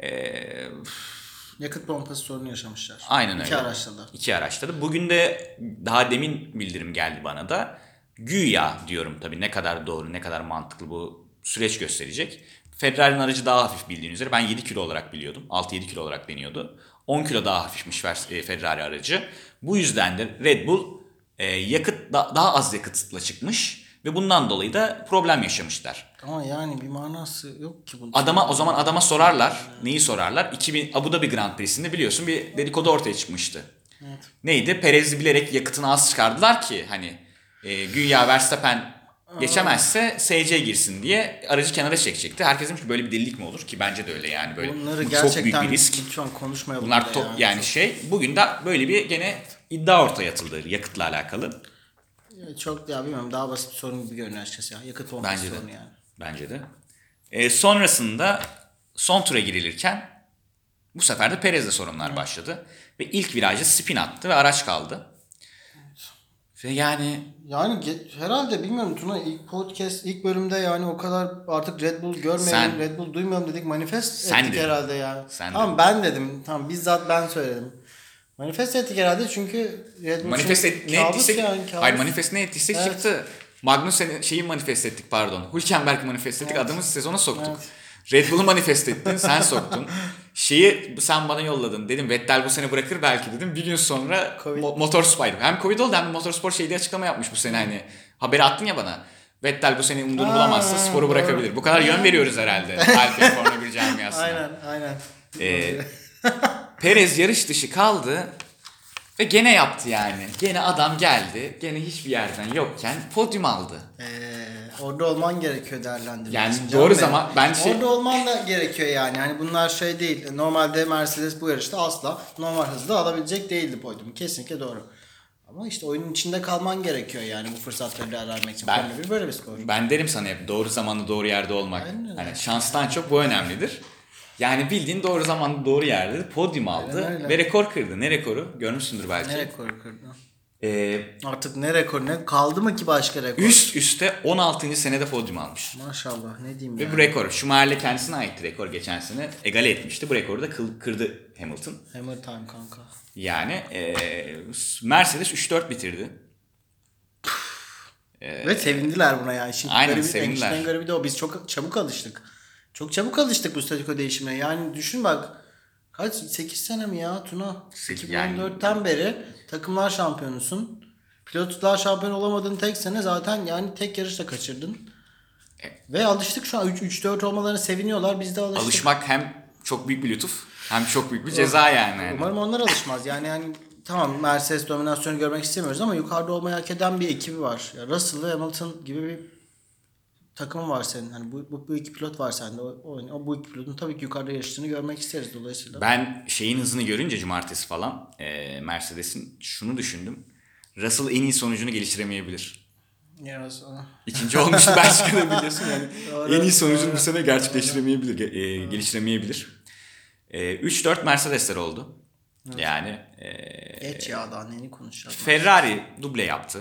Eee Yakıt pompası sorunu yaşamışlar. Aynen öyle. İki araçladı. İki araçladı. Bugün de daha demin bildirim geldi bana da. Güya diyorum tabii ne kadar doğru ne kadar mantıklı bu süreç gösterecek. Ferrari'nin aracı daha hafif bildiğiniz üzere. Ben yedi kilo olarak biliyordum. altı yedi kilo olarak deniyordu. on kilo daha hafifmiş Ferrari aracı. Bu yüzden de Red Bull yakıt daha az yakıtla çıkmış. Ve bundan dolayı da problem yaşamışlar. Ama yani bir manası yok ki bunun. Adama o zaman adama sorarlar. Neyi sorarlar? iki bin Abu Dhabi Grand Prix'sinde biliyorsun bir dedikodu ortaya çıkmıştı. Evet. Neydi? Perez'i bilerek yakıtını az çıkardılar ki hani e, güya Verstappen geçemezse S C'ye girsin diye aracı kenara çekecekti. Herkes demiş ki böyle bir delilik mi olur ki bence de öyle yani böyle. Bunları bu çok büyük bir risk. Şu an konuşmayalım. Bunlar to- yani. yani şey bugün de böyle bir gene iddia ortaya atıldı yakıtla alakalı. Çok ya bilmiyorum daha basit bir sorun gibi görünüyor açıkçası ya. Yakıt olması Bence sorunu de. yani. Bence de. Ee, sonrasında son tura girilirken bu sefer de Perez'de sorunlar evet. başladı. Ve ilk virajda spin attı ve araç kaldı. Evet. Ve yani... Yani herhalde bilmiyorum Tuna ilk podcast ilk bölümde yani o kadar artık Red Bull görmeyelim, sen, Red Bull duymayalım dedik. Manifest ettik dedin. herhalde ya. Sen tamam dedin. ben dedim. Tamam bizzat ben söyledim. Manifest ettik herhalde çünkü Red manifest et, ne ettiysek yani, hayır manifest ne ettiysek evet. çıktı. Magnussen'in şeyi manifest ettik pardon. Hülkenberg'i manifest ettik evet. adamı sezona soktuk. Evet. Red Bull'u manifest ettin sen soktun. Şeyi sen bana yolladın dedim Vettel bu sene bırakır belki dedim. Bir gün sonra mo- Motorsport'ydı. Hem Covid oldu hem Motorsport şeyde açıklama yapmış bu sene hani. Haberi attın ya bana. Vettel bu sene umduğunu Aa, bulamazsa sporu bırakabilir. Doğru. Bu kadar yön veriyoruz herhalde. Alptekin Formula bir camiasına. Aynen aynen. Eee Perez yarış dışı kaldı ve gene yaptı yani. Gene adam geldi. Gene hiçbir yerden yokken podyum aldı. Ee, orada olman gerekiyor değerlendirmek. Yani doğru zaman ben şey... Orada olman da gerekiyor yani. Hani bunlar şey değil. Normalde Mercedes bu yarışta asla normal hızda alabilecek değildi podyumu. Kesinlikle doğru. Ama işte oyunun içinde kalman gerekiyor yani bu fırsatları değerlendirmek için. Ben, bir böyle bir skor. Ben derim sana hep doğru zamanda doğru yerde olmak. Yani şanstan çok bu önemlidir. Yani bildiğin doğru zamanda doğru yerde podyum aldı öyle, öyle. Ve rekor kırdı. Ne rekoru? Görmüşsündür belki. Ne rekoru kırdı? Ee, Artık ne rekor ne? Kaldı mı ki başka rekor? Üst üste on altıncı senede podyum almış. Maşallah, ne diyeyim ya. Ve bu rekor. Schumacher'le kendisine ait rekor geçen sene egale etmişti. Bu rekoru da kırdı Hamilton. Hamilton kanka. Yani e, Mercedes üç dört bitirdi. Ee, Ve sevindiler buna ya. Şimdi aynen garibi, sevindiler. En garibi de o. Biz çok çabuk alıştık. Çok çabuk alıştık bu statiko değişimine. Yani düşün bak. Kaç? sekiz sene mi ya Tuna? iki bin on dörtten yani beri takımlar şampiyonusun. Pilotlar şampiyon olamadığın tek sene zaten, yani tek yarışta kaçırdın. Evet. Ve alıştık şu an. üç dört olmalarına seviniyorlar. Biz de alıştık. Alışmak hem çok büyük bir lütuf hem çok büyük bir ceza yani. yani. Umarım onlar alışmaz. Yani yani tamam, Mercedes dominasyonu görmek istemiyoruz ama yukarıda olmayı hak eden bir ekibi var. Ya Russell ve Hamilton gibi bir takımın var senin. Hani bu, bu, bu iki pilot var sende. O, o bu iki pilotun tabii ki yukarıda yarıştığını görmek isteriz dolayısıyla. Ben şeyin hızını görünce cumartesi falan e, Mercedes'in şunu düşündüm. Russell en iyi sonucunu geliştiremeyebilir. Ya Russell. İkinci olmuş Belçika'da biliyorsun yani. Doğru, en iyi sonucunu doğru. Bu sene gerçekleştiremeyebilir. E, geliştiremeyebilir. E, üç dört Mercedes'ler oldu. Evet. Yani e, geç ya daha neyini konuşacağız. Ferrari duble yaptı.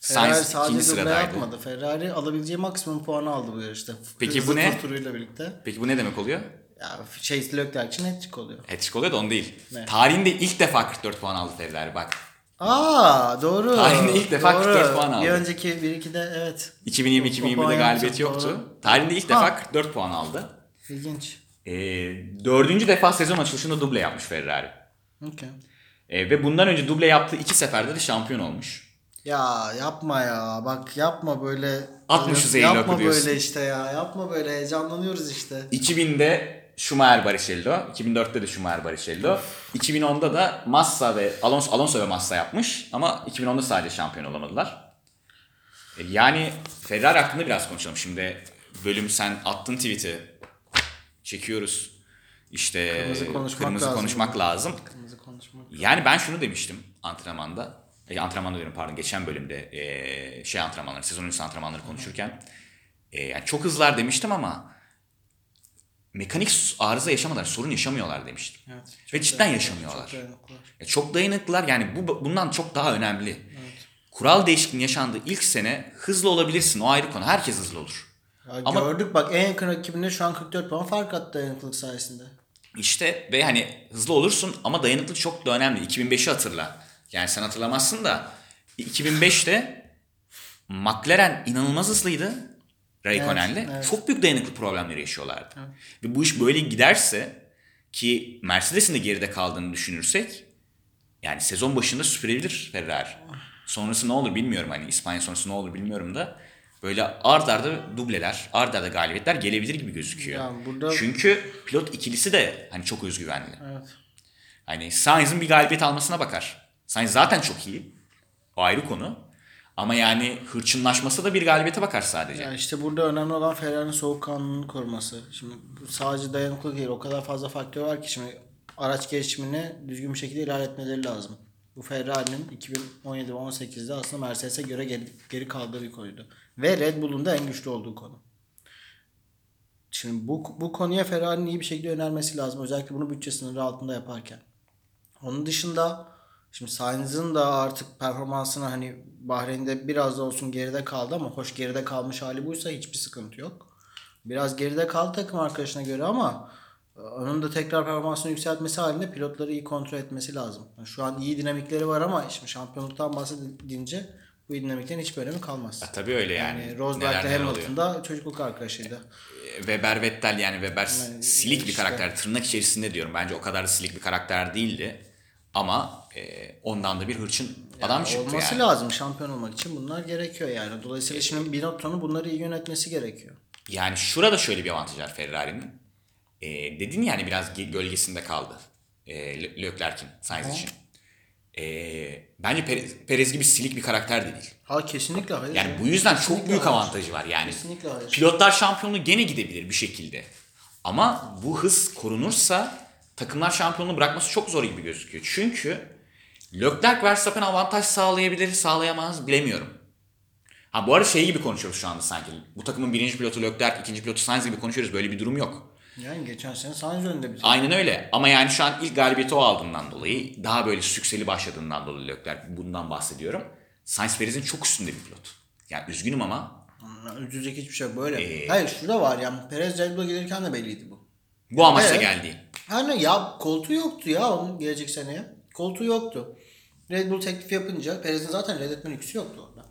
Ferrari Sainz sadece duble yapmadı. Ferrari alabileceği maksimum puanı aldı bu yarışta. Peki hızlı bu ne? Turuyla birlikte. Peki bu ne demek oluyor? Ya şey, Leclerc için hat-trick oluyor. Hat-trick oluyor da onu değil. Ne? Tarihinde ilk defa kırk dört puan aldı Ferrari bak. Aa doğru. Tarihinde ilk defa doğru. kırk dört puan aldı. Bir önceki bir ikide evet. iki bin yirmi iki bin yirmide galibiyeti yoktu. Doğru. Tarihinde ilk ha. defa kırk dört puan aldı. İlginç. Ee, dördüncü defa sezon açılışında duble yapmış Ferrari. Okay. Ee, ve bundan önce duble yaptığı iki seferde de şampiyon olmuş. Ya yapma ya. Bak yapma böyle. altmışı zehirli okuyorsun. Yapma böyle işte ya. Yapma böyle. Heyecanlanıyoruz işte. iki binde Schumacher Barrichello. iki bin dörtte de Schumacher Barrichello. iki bin onda da Massa ve Alonso, Alonso ve Massa yapmış. Ama iki bin onda sadece şampiyon olamadılar. Ee, yani Ferrari hakkında biraz konuşalım. Şimdi bölüm sen attın tweet'i. Çekiyoruz. İşte kırmızı konuşmak, kırmızı lazım, konuşmak lazım. Kırmızı konuşmak yani ben şunu demiştim antrenmanda. E, antrenmanda diyorum pardon geçen bölümde e, şey antrenmanları, sezon öncesi antrenmanları konuşurken. E, yani çok hızlar demiştim ama mekanik arıza yaşamadan sorun yaşamıyorlar demiştim. Evet, ve cidden yaşamıyorlar. Çok dayanıklılar. E, çok dayanıklılar yani bu bundan çok daha önemli. Evet. Kural değişikliğinin yaşandığı ilk sene hızlı olabilirsin, o ayrı konu. Herkes hızlı olur. Ama gördük bak en yakın rakibine şu an kırk dört puan fark attı dayanıklılık sayesinde. İşte ve hani hızlı olursun ama dayanıklılık çok da önemli. iki bin beşi hatırla. Yani sen hatırlamazsın da iki bin beşte McLaren inanılmaz hızlıydı Räikkönen'le. Evet, evet. Çok büyük dayanıklık problemleri yaşıyorlardı. Evet. Ve bu iş böyle giderse ki Mercedes'in de geride kaldığını düşünürsek yani sezon başında süpürebilir Ferrari. Sonrası ne olur bilmiyorum, hani İspanya sonrası ne olur bilmiyorum da böyle art arda dubleler, art arda galibiyetler gelebilir gibi gözüküyor. Yani burada... Çünkü pilot ikilisi de hani çok özgüvenli. Evet. Hani Sainz'in bir galibiyet almasına bakar. Sainz zaten çok iyi. O ayrı konu. Ama yani hırçınlaşması da bir galibiyete bakar sadece. Yani işte burada önemli olan Ferrari'nin soğukkanlılığını koruması. Şimdi sadece dayanıklılık değil. O kadar fazla faktör var ki şimdi araç gelişimini düzgün bir şekilde ilerletmeleri lazım. Bu Ferrari'nin iki bin on yedi ve on sekizde aslında Mercedes'e göre geri, geri kaldığı bir konuydu. Ve Red Bull'un da en güçlü olduğu konu. Şimdi bu bu konuya Ferrari'nin iyi bir şekilde önermesi lazım. Özellikle bunu bütçesinin altında yaparken. Onun dışında şimdi Sainz'ın da artık performansına hani Bahreyn'de biraz da olsun geride kaldı ama hoş geride kalmış hali buysa hiçbir sıkıntı yok. Biraz geride kaldı takım arkadaşına göre ama onun da tekrar performansını yükseltmesi halinde pilotları iyi kontrol etmesi lazım. Yani şu an iyi dinamikleri var ama şimdi şampiyonluktan bahsedince bu dinamiklerin hiçbir önemi kalmaz. Ya, tabii öyle yani. yani Rosberg'de Hamilton'da çocukluk arkadaşıydı. Weber Vettel yani Weber yani, silik işte. Bir karakter. Tırnak içerisinde diyorum. Bence o kadar da silik bir karakter değildi. Ama e, ondan da bir hırçın adam yani çıktı olması yani. Olması lazım. Şampiyon olmak için bunlar gerekiyor yani. Dolayısıyla e, şimdi bir noktanın bunları iyi yönetmesi gerekiyor. Yani şurada şöyle bir avantaj var Ferrari'nin. E, dedin yani biraz gölgesinde kaldı. E, Leclerc'in Sainz için. Ee, bence Perez, Perez gibi silik bir karakter de değil. Ha kesinlikle hayır. Yani bu yüzden kesinlikle çok büyük hayır. avantajı var yani. Kesinlikle hayır. Pilotlar şampiyonluğu gene gidebilir bir şekilde. Ama bu hız korunursa takımlar şampiyonluğu bırakması çok zor gibi gözüküyor. Çünkü Leclerc Verstappen'e avantaj sağlayabilir, sağlayamaz bilemiyorum. Ha bu arada şey gibi konuşuyoruz şu anda sanki. Bu takımın birinci pilotu Leclerc, ikinci pilotu Sainz gibi konuşuyoruz. Böyle bir durum yok. Yani geçen sene Sainz önünde bitirdi. Aynen öyle. Ama yani şu an ilk galibiyeti o aldığından dolayı, daha böyle sükseli başladığından dolayı Leclerc, bundan bahsediyorum. Sainz Perez'in çok üstünde bir pilot. Yani üzgünüm ama. Üzülecek hiçbir şey böyle. Ee... Hayır şurada var yani. Perez Red Bull'a gelirken de belliydi bu. Bu amaçla evet. geldi. Yani ya koltuğu yoktu ya onun gelecek seneye. Koltuğu yoktu. Red Bull teklifi yapınca Perez'in zaten reddetme lüksü yoktu orada.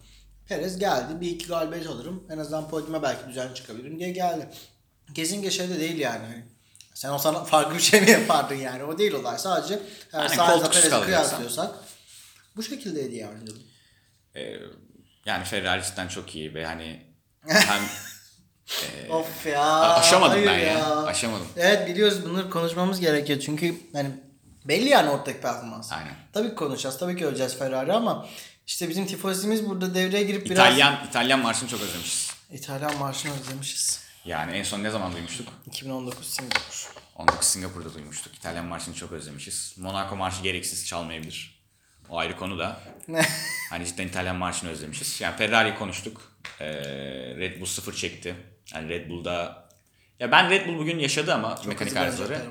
Perez geldi, bir iki galibiyet alırım, en azından podyuma belki düzenli çıkabilirim diye geldi. Kesinlikle şey de değil yani. Sen olsan farklı bir şey mi yapardın yani? O değil olay. Sadece yani Sainz'la Perez'i kıyaslıyorsak bu şekildeydi yani. Ee, yani Ferrari'den çok iyi ve hani hem Ee, of ya. Aşamadım Hayır ben ya. ya. Aşamadım. Evet biliyoruz, bunları konuşmamız gerekiyor. Çünkü hani belli yani ortak performans. Aynen. Tabii ki konuşacağız. Tabii ki öleceğiz Ferrari ama işte bizim tifozimiz burada devreye girip İtalyan, biraz... İtalyan İtalyan marşını çok özlemişiz. İtalyan marşını özlemişiz. Yani en son ne zaman duymuştuk? iki bin on dokuz Singapur. on dokuz Singapur'da duymuştuk. İtalyan marşını çok özlemişiz. Monaco marşı gereksiz çalmayabilir. O ayrı konu da. Hani cidden İtalyan marşını özlemişiz. Yani Ferrari konuştuk. Ee, Red Bull sıfır çekti. Yani Red Bull'da ya ben Red Bull bugün yaşadı ama çok mekanik arızaları.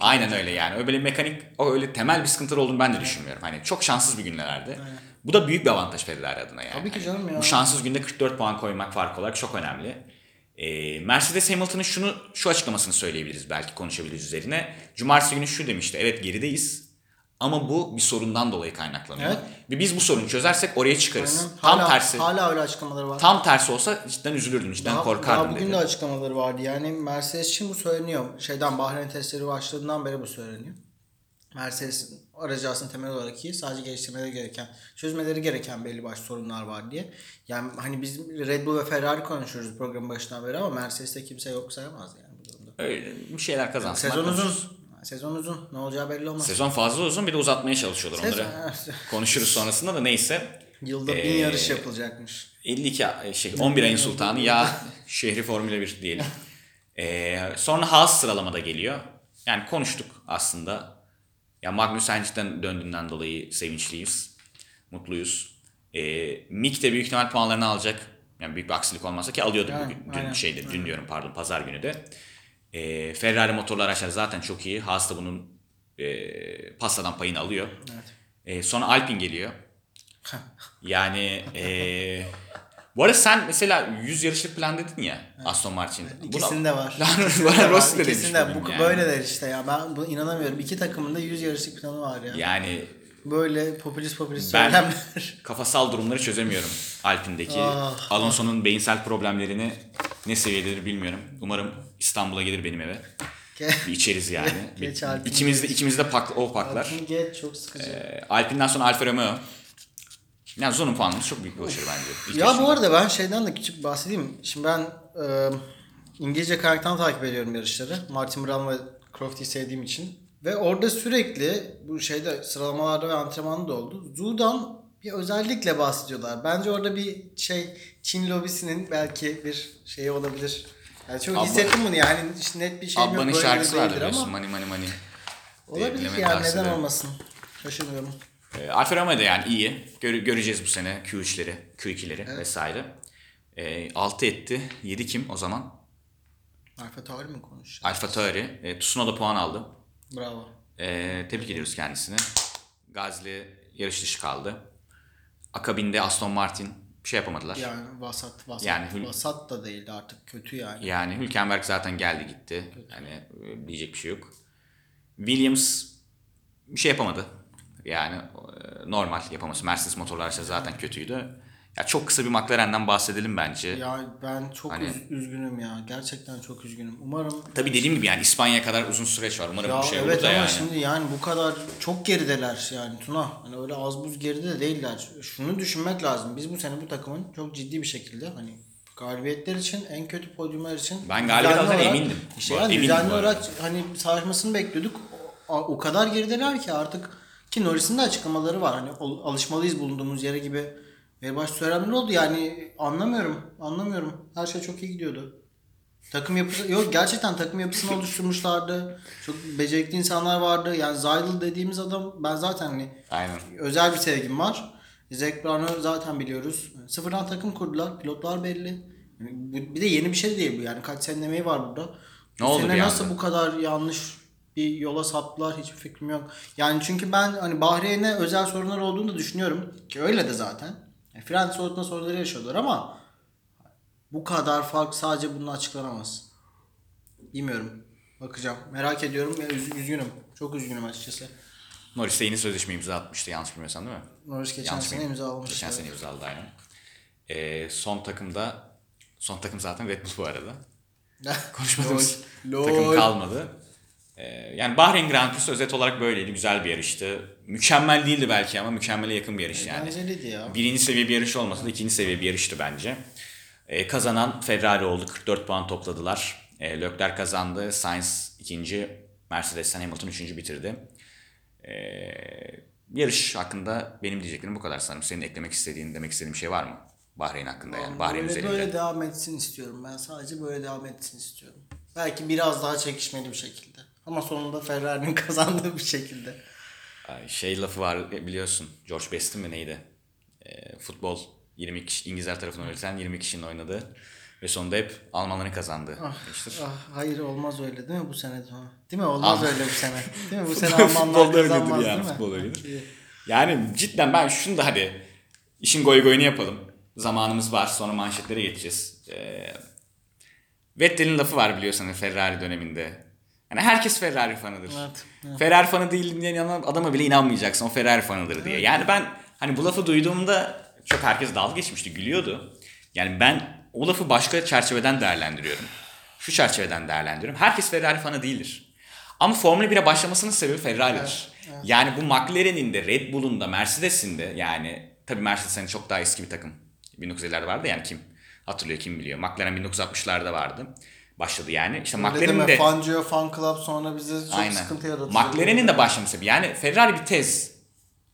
Aynen öyle yani. Öyle mekanik, o öyle temel bir sıkıntılar olduğunu ben de evet. düşünmüyorum. Hani çok şanssız bir günlerdi. Evet. Bu da büyük bir avantaj Ferrari adına yani. Tabii ki canım ya. Bu şanssız günde kırk dört puan koymak fark olarak çok önemli. Ee, Mercedes Hamilton'ın şunu şu açıklamasını söyleyebiliriz, belki konuşabiliriz üzerine. Cumartesi günü şu demişti. Evet gerideyiz. Ama bu bir sorundan dolayı kaynaklanıyor. Evet. Ve biz bu sorunu çözersek oraya çıkarız. Aynen. Tam hala, tersi. Hala öyle açıklamaları var. Tam tersi olsa cidden üzülürdüm, cidden daha, korkardım. Daha bugün dedi. De açıklamaları vardı. Yani Mercedes için bu söyleniyor. Şeyden Bahreyn testleri başladığından beri bu söyleniyor. Mercedes'in aracı aslında temel olarak iyi. Sadece geliştirmeleri gereken, çözmeleri gereken belli başlı sorunlar var diye. Yani hani biz Red Bull ve Ferrari konuşuyoruz programın başından beri ama Mercedes'te kimse yok sayamaz yani bu durumda. Öyle bir şeyler kazansın. Yani sezon uzun. Sezon uzun. Ne olacağı belli olmaz. Sezon fazla uzun. Bir de uzatmaya çalışıyorlar onları. Konuşuruz sonrasında da neyse. Yılda ee, bin yarış yapılacakmış. elli iki şey, on bir ayın sultanı ya şehri Formula bir diyelim. ee, sonra Haas sıralamada geliyor. Yani konuştuk aslında. Ya Magnussen cidden döndüğünden dolayı sevinçliyiz. Mutluyuz. Ee, Mick de büyük ihtimal puanlarını alacak. Yani büyük bir aksilik olmazsa ki alıyordu yani, bugün. Dün aynen. şeyde aynen. dün diyorum pardon pazar günü de. E, Ferrari motorlu araçlar zaten çok iyi. Haas da bunun e, pastadan payını alıyor. Evet. E, sonra Alpin geliyor. Yani e, bu arada sen mesela yüz yarışlık plan dedin ya evet. Aston Martin. İkisinde var. İkisinde var. İkisinde bu yani. Böyle der işte ya. Ben buna inanamıyorum. İki takımın da yüz yarışlık planı var ya. Yani böyle popülist popülist söylemler. Kafasal durumları çözemiyorum Alpin'deki. Oh. Alonso'nun beyinsel problemlerini ne seviyededir bilmiyorum. Umarım İstanbul'a gelir benim eve. Bir içeriz yani. Geç ikimiz de, ikimiz de pakla, o paklar. Alpin geç çok sıkıcı. Ee, Alpin'den sonra Alfa Romeo. Yani Zhou'nun puanları çok büyük bir başarı bence. İlk ya yaşında. Bu arada ben şeyden de küçük bahsedeyim. Şimdi ben e, İngilizce kaynaktan takip ediyorum yarışları. Martin Brown ve Crofty'yi sevdiğim için. Ve orada sürekli bu şeyde sıralamalarda ve antrenmanı da oldu. Zhou'dan bir özellikle bahsediyorlar. Bence orada bir şey Çin lobisinin belki bir şeyi olabilir. Yani çok Abba, hissettim bunu yani. Hiç net bir şey yok. Abba'nın şarkısı vardı biliyorsun. Mani mani mani. Olabilir ki yani neden olmasın. Şaşırıyorum. E, Alfa Romeo da yani iyi. Göre, göreceğiz bu sene Q üçleri, Q ikileri evet. vesaire. E, altı etti. yedi kim o zaman? Alfa Tauri mi konuşacağız? Alfa Tauri. E, Tsunoda puan aldı. Bravo. E, tebrik ediyoruz kendisini. Gazli yarış dışı kaldı. Akabinde Aston Martin. Bir şey yapamadılar. Yani vasat, vasat, yani Hül- vasat da değildi artık kötü yani. Yani Hülkenberg zaten geldi gitti. Kötü. Yani diyecek bir şey yok. Williams bir şey yapamadı. Yani normal yapaması. Mercedes motorlar zaten kötüydü. Ya çok kısa bir McLaren'den bahsedelim bence. Ya ben çok hani, üz- üzgünüm ya. Gerçekten çok üzgünüm. Umarım. Tabii dediğim gibi yani İspanya'ya kadar uzun süreç var. Umarım bir şey evet olur da yani. Evet ama şimdi yani bu kadar çok gerideler yani Tuna. Hani öyle az buz geride de değiller. Şunu düşünmek lazım. Biz bu sene bu takımın çok ciddi bir şekilde hani galibiyetler için, en kötü podyumlar için. Ben galibiyetlerden emindim. Şey yani emindim düzenli olarak hani savaşmasını bekliyorduk. O, o kadar gerideler ki artık ki Norris'in de açıklamaları var. Hani alışmalıyız bulunduğumuz yere gibi. Ve baş söylemler oldu yani anlamıyorum anlamıyorum her şey çok iyi gidiyordu. Takım yapısı yok gerçekten takım yapısını oluşturmuşlardı. Çok becerikli insanlar vardı. Yani Zydel dediğimiz adam ben zaten hani aynen. özel bir sevgim var. Zac Brown'u zaten biliyoruz. Sıfırdan takım kurdular. Pilotlar belli. Bir de yeni bir şey değil bu yani kaç sene emeği var burada. Ne oldu bir nasıl anda? Bu kadar yanlış bir yola saptılar hiçbir fikrim yok. Yani çünkü ben hani Bahreyn'e özel sorunlar olduğunu da düşünüyorum. Ki öyle de zaten. Yani fren soğutma sorunları yaşıyorlar ama bu kadar fark sadece bununla açıklanamaz. Bilmiyorum. Bakacağım. Merak ediyorum ve üz- üzgünüm. Çok üzgünüm açıkçası. Norris de yeni sözleşme imza atmıştı. Yanlış bilmiyorsan değil mi? Norris geçen yanlış sene imza almıştı. Geçen sene imza aldı aynen. Ee, son takımda son takım zaten Red Bull bu arada. Konuşmadığımız Lol. takım Lol. kalmadı. Ee, yani Bahreyn Grand Prix'si özet olarak böyleydi. Güzel bir yarıştı. Mükemmel değildi belki ama mükemmele yakın bir yarış yani. Benceliydi ya. Birinci seviye bir yarış olmasa da ikinci seviye bir yarıştı bence. Ee, kazanan Ferrari oldu. kırk dört puan topladılar. Ee, Leclerc kazandı. Sainz ikinci. Mercedes'ten Hamilton üçüncü bitirdi. Ee, yarış hakkında benim diyeceklerim bu kadar sanırım. Senin eklemek istediğin, demek istediğin bir şey var mı? Bahreyn hakkında yani. Bahreyn üzerinde. Böyle devam etsin istiyorum. Ben sadece böyle devam etsin istiyorum. Belki biraz daha çekişmeli bir şekilde. Ama sonunda Ferrari'nin kazandığı bir şekilde. Şey lafı var biliyorsun. George Best'in mi neydi? E, futbol yirmi kişi, İngilizler tarafından öğretilen yirmi kişinin oynadığı ve sonunda hep Almanların kazandığı. Ah, ah, hayır olmaz öyle değil mi bu sene? Değil mi? Olmaz Alman. Öyle bu sene. Değil mi? Bu sene Almanlar kazanmaz yani, değil mi? Futbol yani cidden ben şunu da hadi işin goy goyunu yapalım. Zamanımız var. Sonra manşetlere geçeceğiz. Ee, Vettel'in lafı var biliyorsunuz Ferrari döneminde. Yani herkes Ferrari fanıdır. Evet, evet. Ferrari fanı değil diyen adama bile inanmayacaksın. O Ferrari fanıdır diye. Yani ben hani bu lafı duyduğumda çok herkes dalga geçmişti. Gülüyordu. Yani ben o lafı başka çerçeveden değerlendiriyorum. Şu çerçeveden değerlendiriyorum. Herkes Ferrari fanı değildir. Ama Formula bire başlamasının sebebi Ferrari'dir. Evet, evet. Yani bu McLaren'in de, Red Bull'un da, Mercedes'in de yani tabii Mercedes hani çok daha eski bir takım. bin dokuz yüz ellilerde vardı yani kim hatırlıyor kim biliyor. McLaren bin dokuz yüz altmışlarda vardı. Başladı yani. İşte McLaren'in de Fangio Fan Club sonra bize çok aynen. sıkıntı yaratıyor. McLaren'in de başlaması yani Ferrari bir tez.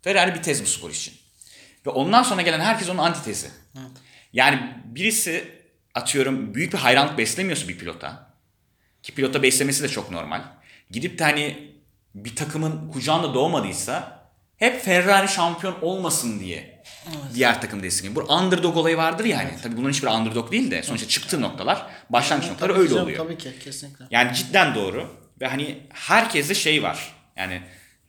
Ferrari bir tez bu spor için. Ve ondan sonra gelen herkes onun antitezi. Evet. Yani birisi atıyorum büyük bir hayranlık beslemiyorsa bir pilota. Ki pilota beslemesi de çok normal. Gidip de hani bir takımın kucağında doğmadıysa hep Ferrari şampiyon olmasın diye. Evet. Diğer takım destekliyor. Bu underdog olayı vardır yani. Evet. Tabii bunların hiçbir underdog değil de sonuçta çıktığı noktalar, başlangıç evet, noktaları öyle oluyor. Tabii ki kesinlikle. Yani cidden doğru ve hani herkeste şey var. Yani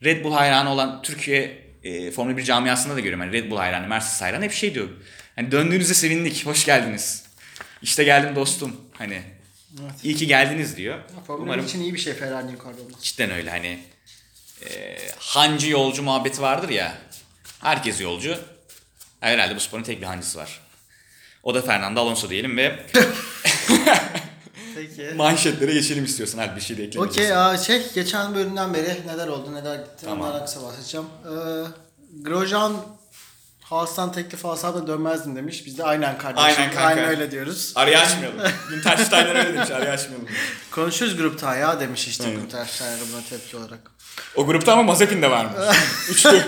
Red Bull hayranı olan Türkiye e, Formula bir camiasında da görüyorum. Yani Red Bull hayranı, Mercedes hayranı hep şey diyor. Hani döndüğünüzde sevindik, hoş geldiniz. İşte geldim dostum. Hani evet. İyi ki geldiniz diyor. Formula için iyi bir şey Ferrari yukarıda olmak. Cidden öyle hani e, hancı yolcu muhabbeti vardır ya. Herkes yolcu. Herhalde bu sporun tek bir hancısı var. O da Fernando Alonso diyelim ve peki. Manşetlere geçelim istiyorsan. Hadi bir şey de ekleyelim. Okey aa şey geçen bölümden beri neler oldu neler gitti tamam. Onlardan kısa bahsedeceğim. Ee, Grosjean Haas'tan teklif alsam da dönmezdim demiş. Biz de aynen kardeşim. Aynen kanka. Aynen öyle diyoruz. Arayı açmayalım. Günter Steiner öyle demiş. Arayı açmayalım. Konuşuruz grupta ya demiş işte evet. Günter Steiner buna tepki olarak. O grupta ama Mazepin de varmış. Üçlü.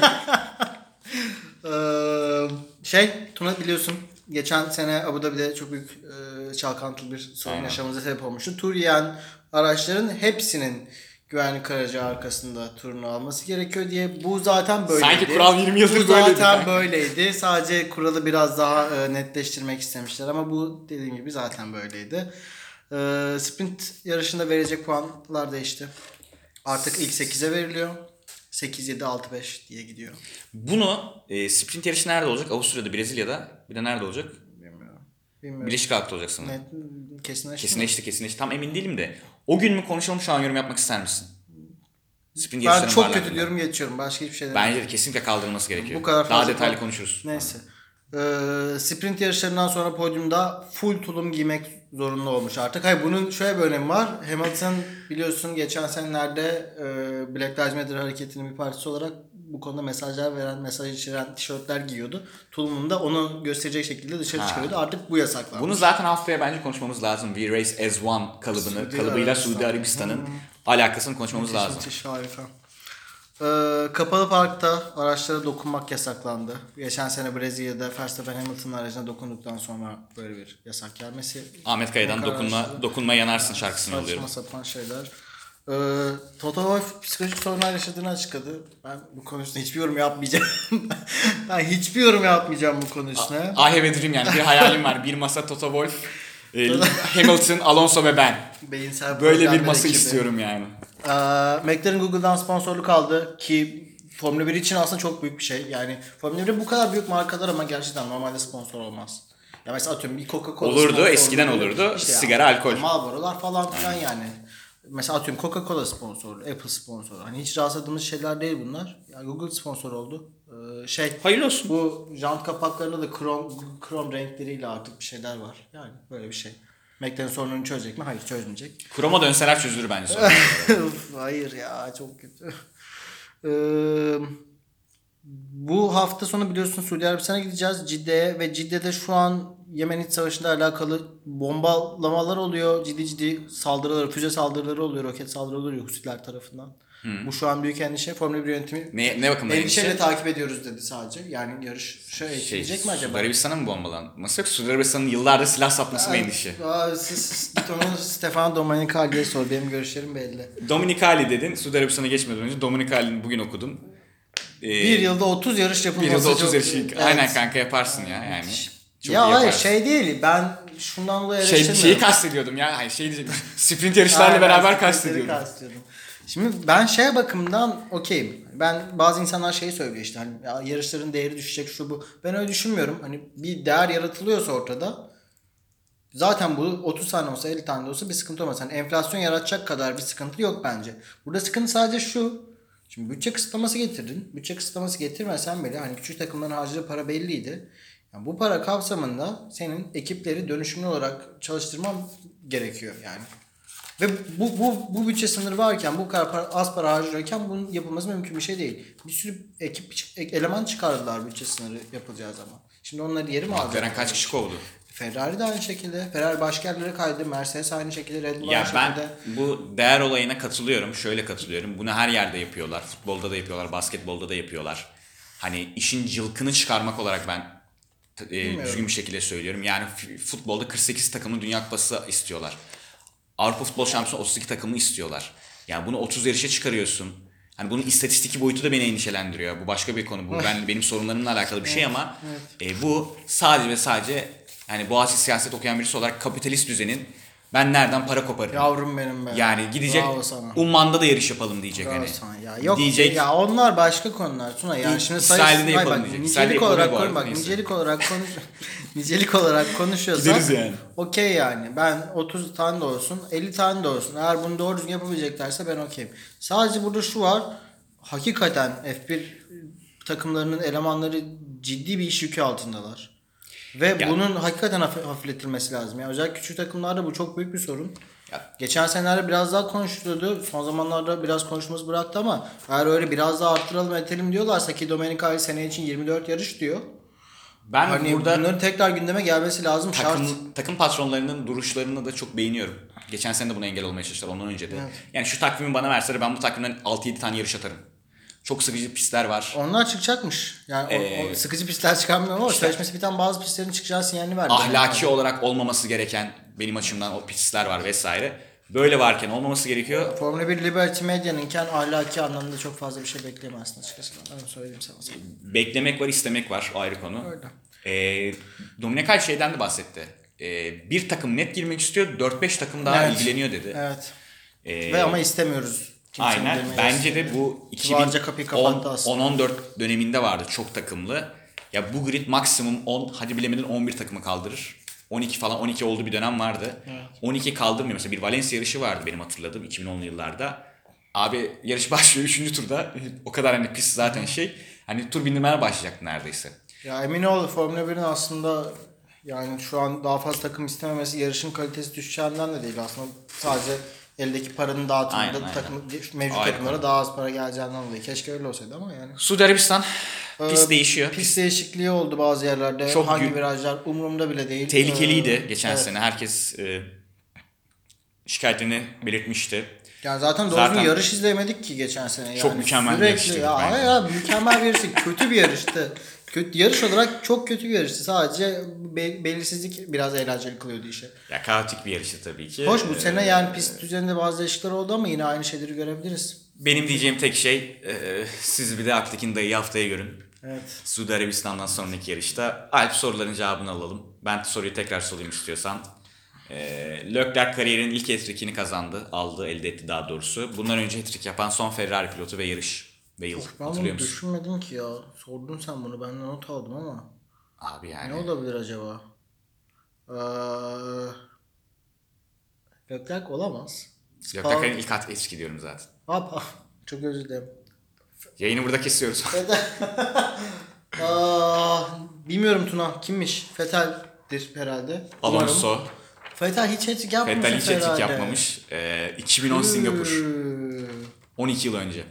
Ee, şey Tuna biliyorsun geçen sene Abu Dhabi'de çok büyük e, çalkantılı bir sorun aynen. Yaşamamıza sebep olmuştu. Tur yiyen araçların hepsinin güvenlik aracı arkasında turunu alması gerekiyor diye bu zaten böyleydi. Sanki kural yirmi yıldır böyleydi. Bu zaten yani. Böyleydi. Sadece kuralı biraz daha e, netleştirmek istemişler ama bu dediğim gibi zaten böyleydi. E, sprint yarışında verecek puanlar değişti. Artık ilk sekize veriliyor. sekiz, yedi, altı, beş diye gidiyor. Bunu e, sprint yarışı nerede olacak? Avustralya'da, Brezilya'da. Bir de nerede olacak? Bilmiyorum. Bilmiyorum. Birleşik Arap'ta olacak sanırım. Net, kesinleşti. Kesinleşti, mi? kesinleşti. Tam emin değilim de. O gün mü konuşalım şu an yorum yapmak ister misin? Sprint ben çok kötü diyorum geçiyorum. Başka hiçbir şey demiyorum. Bence de kesinlikle kaldırılması gerekiyor. Bu kadar daha detaylı var. Konuşuruz. Neyse. Ee, sprint yarışlarından sonra podyumda full tulum giymek zorunlu olmuş artık. Hayır bunun şöyle bir önemi var. Hamilton biliyorsun geçen senelerde e, Black Lives Matter hareketinin bir parçası olarak bu konuda mesajlar veren, mesaj içeren tişörtler giyiyordu. Tulumunda onu gösterecek şekilde dışarı ha. çıkıyordu. Artık bu yasaklanmış. Bunu zaten haftaya bence konuşmamız lazım. We Race As One kalıbını, Suudi kalıbıyla Arabistan. Suudi Arabistan'ın hmm. alakasını konuşmamız müthiş, lazım. Müthiş, harika. Ee, kapalı parkta araçlara dokunmak yasaklandı. Geçen sene Brezilya'da Verstappen Hamilton'ın aracına dokunduktan sonra böyle bir yasak gelmesi. Ahmet Kaya'dan dokunma, dokunma yanarsın şarkısını yolluyorum. Saçma sapan şeyler. Ee, Toto Wolff psikolojik sorunlar yaşadığını açıkladı. Ben bu konusunda hiçbir yorum yapmayacağım. Ben hiçbir yorum yapmayacağım bu konusuna. I have a dream yani bir hayalim var. Bir masa Toto Wolff. Hamilton, Alonso ve ben. Beyinsel böyle bir masa ekibi istiyorum yani. Ee, McLaren Google'dan sponsorluk aldı ki Formula bir için aslında çok büyük bir şey. Yani Formula bir bu kadar büyük markalar ama gerçekten normalde sponsor olmaz. Ya mesela atıyorum bir Coca-Cola olurdu, eskiden olurdu. İşte sigara, yani, alkol. Marlboro'lar falan filan yani. Mesela atıyorum Coca-Cola sponsoru, Apple sponsoru. Hani hiç rastladığımız şeyler değil bunlar. Yani Google sponsor oldu. Ee, şey. Hayırlı olsun. Bu jant kapaklarında da krom krom renkleriyle artık bir şeyler var. Yani böyle bir şey. McLaren sorununu çözecek mi? Hayır, çözmeyecek. Kroma dönseler çözülür bence. Hayır ya, çok kötü. Ee, bu hafta sonu biliyorsunuz Suudi Arabistan'a gideceğiz, Cidde'ye, ve Cidde'de şu an Yemen İç Savaşı'yla alakalı bombalamalar oluyor, ciddi ciddi saldırılar, füze saldırıları oluyor, roket saldırıları oluyor Husiler tarafından. Hmm. Bu şu an büyük endişe. Formula bir yönetimi ne, ne bakımdan endişeyle endişe? Takip ediyoruz dedi sadece. Yani yarış şey etkileyecek şey, mi acaba? Suudi Arabistan'a mı bombalanması, yok Suudi Arabistan'ın yıllardır silah sapması mı endişe? Siz Stefano Domenicali'ye sor, benim görüşlerim belli. Domenicali dedin, Suudi Arabistan'a geçmeden önce Domenicali'ni bugün okudum. Ee, bir yılda otuz yarış yapılması. Bir yılda otuz yarış, evet. Aynen kanka, yaparsın ya yani. Çok ya hayır, şey değil, ben şundan dolayı eleştirmiyorum. Şey, şeyi kastediyordum ya, hayır şey diyeceğim, sprint yarışlarla beraber kastediyordum. Şimdi ben şey bakımdan okeyim. Ben bazı insanlar şeyi söylüyor işte, hani ya yarışların değeri düşecek şu bu. Ben öyle düşünmüyorum. Hani bir değer yaratılıyorsa ortada, zaten bu otuz tane olsa elli tane olsa bir sıkıntı olmaz. Hani enflasyon yaratacak kadar bir sıkıntı yok bence. Burada sıkıntı sadece şu. Şimdi bütçe kısıtlaması getirdin. Bütçe kısıtlaması getirmesen bile hani küçük takımların harcadığı para belliydi. Yani bu para kapsamında senin ekipleri dönüşümlü olarak çalıştırman gerekiyor yani. Ve bu bu bu bütçe sınırı varken, bu kadar para, az para harcıyorken bunun yapılması mümkün bir şey değil. Bir sürü ekip eleman çıkardılar bütçe sınırı yapılacağı zaman. Şimdi onları yeri mi aldı? Veren kaç kişi kovdu? Ferrari de aynı şekilde. Ferrari başka yerlere kaydı. Mercedes aynı şekilde. Red Bull aynı şekilde. Ya ben bu değer olayına katılıyorum. Şöyle katılıyorum. Bunu her yerde yapıyorlar. Futbolda da yapıyorlar. Basketbolda da yapıyorlar. Hani işin cılkını çıkarmak olarak ben e, düzgün bir şekilde söylüyorum. Yani futbolda kırk sekiz takımlı Dünya Kupası istiyorlar. Avrupa Futbol Şampiyonu otuz iki takımı istiyorlar. Yani bunu otuz yarışa çıkarıyorsun. Hani bunun istatistiki boyutu da beni endişelendiriyor. Bu başka bir konu. Bu ben benim sorunlarımla alakalı bir şey ama evet. e, bu sadece ve sadece yani Boğaziçi siyaset okuyan birisi olarak kapitalist düzenin ben nereden para koparırım? Yavrum benim be. Yani gidecek Umman'da da yarış yapalım diyecek bravo hani. Ya. Yok diyecek. Ya onlar başka konular Tuna. Yani şimdi sayısı yapalım diyecek. Nicelik olarak konu bak. Nicelik olarak konuş. Nicelik olarak konuşuyorsak yani. Okey yani. Ben otuz tane de olsun, elli tane de olsun. Eğer bunu doğru düzgün yapabileceklerse ben okeyim. Sadece burada şu var. Hakikaten F bir takımlarının elemanları ciddi bir iş yükü altındalar. Ve yani, bunun hakikaten hafifletilmesi lazım. Yani özellikle küçük takımlarda bu çok büyük bir sorun. Ya. Geçen senelerde biraz daha konuşuluyordu. Son zamanlarda biraz konuşmamız bıraktı ama eğer öyle biraz daha arttıralım edelim diyorlarsa ki Domenicali seneye için yirmi dört yarış diyor. Ben hani burada bunların tekrar gündeme gelmesi lazım. Takım, şart. Takım patronlarının duruşlarını da çok beğeniyorum. Geçen sene de buna engel olmaya çalıştılar. Ondan önce de. Evet. Yani şu takvimi bana verseler ben bu takvimden altı yedi tane yarış atarım. Çok sıkıcı pistler var. Onlar çıkacakmış. Yani ee, o, o sıkıcı pistler çıkarmıyor ama işte, sözleşmesi biten bazı pistlerin çıkacağı sinyalini verdi. Ahlaki yani olarak olmaması gereken benim açımdan o pistler var vesaire. Böyle varken olmaması gerekiyor. Formula bir Liberty Media'nınken ahlaki anlamda çok fazla bir şey bekleyemezsin açıkçası. Ben söyleyeyim sana. Beklemek var, istemek var, ayrı konu. Öyle. Ee, Domenicali şeyden de bahsetti. Ee, bir takım net girmek istiyor, dört beş takım daha evet. ilgileniyor dedi. Evet. Ee, Ve ama istemiyoruz. Kimsenin aynen. Bence de bu iki bin on on dört döneminde vardı çok takımlı. Ya bu grid maksimum on, hadi bilemedin on bir takımı kaldırır. on iki falan, on iki oldu bir dönem vardı. Evet. on iki kaldırmıyor. Mesela bir Valencia yarışı vardı benim hatırladığım iki bin onlu yıllarda. Abi yarış başlıyor üçüncü turda. O kadar hani pis zaten şey. Hani tur bindirmeler başlayacaktı neredeyse. Ya emin ol Formula birin aslında yani şu an daha fazla takım istememesi yarışın kalitesi düşeceğinden de değil aslında sadece eldeki paranın dağıtımında takım, mevcut aynen. takımlara daha az para geleceğinden dolayı. Keşke öyle olsaydı ama yani. Suudi Arabistan ee, pist değişiyor. Pist değişikliği oldu bazı yerlerde. Çok hangi gü- virajlar umurumda bile değil. Tehlikeliydi ee, geçen evet. sene. Herkes e, şikayetlerini belirtmişti. Yani zaten doğru yarış izleyemedik ki geçen sene. Yani çok mükemmel bir yarıştı. Ya, ya, mükemmel bir yarıştı. Kötü bir yarıştı. Kötü, yarış olarak çok kötü bir yarıştı. Sadece be- belirsizlik biraz eğlenceli kılıyordu işe. Ya kaotik bir yarıştı tabii ki. Hoş bu ee, sene yani pist üzerinde bazı değişiklikler oldu ama yine aynı şeyleri görebiliriz. Benim diyeceğim tek şey e, siz bir de Alptekin dayıyı haftaya görün. Evet. Suudi Arabistan'dan sonraki yarışta Alp soruların cevabını alalım. Ben soruyu tekrar sorayım istiyorsan. E, Leclerc kariyerinin ilk hat-trick'ini kazandı. Aldı, elde etti daha doğrusu. Bundan önce hat-trick yapan son Ferrari pilotu ve yarış ve yıl. Of, ben bunu düşünmedim ki ya. Sordun sen bunu. Ben de not aldım ama. Abi yani. Ne olabilir acaba? Ee, Leclerc olamaz. Leclerc'in ilk hat-trick'i diyorum zaten. Hop. Çok özür dilerim. Yayını burada kesiyoruz. Aa, bilmiyorum Tuna. Kimmiş? Vettel'dir herhalde. Alonso. Vettel hiç hat-trick yapmamış. Vettel hiç hat-trick yapmamış. Ee, iki bin on Singapur. on iki yıl önce.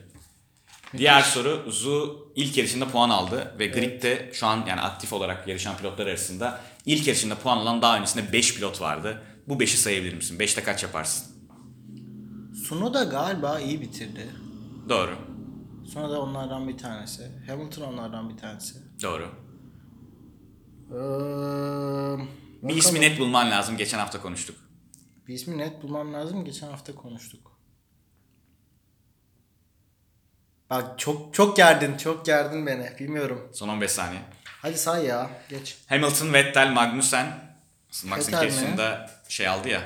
Diğer soru. Zhou ilk yarışında puan aldı ve evet. Grid'de şu an yani aktif olarak yarışan pilotlar arasında ilk yarışında puan alan daha öncesinde beş pilot vardı. Bu beşi sayabilir misin? beşte kaç yaparsın? Tsunoda galiba iyi bitirdi. Doğru. Sonra da onlardan bir tanesi. Hamilton onlardan bir tanesi. Doğru. Ee, bir ismi net bulman lazım. Geçen hafta konuştuk. Bir ismi net bulmam lazım. Geçen hafta konuştuk. Bak çok çok gerdin. Çok gerdin beni. Bilmiyorum. Son on beş saniye. Hadi say ya. Geç. Hamilton, Vettel, Magnussen. Max'in keresinde şey aldı ya.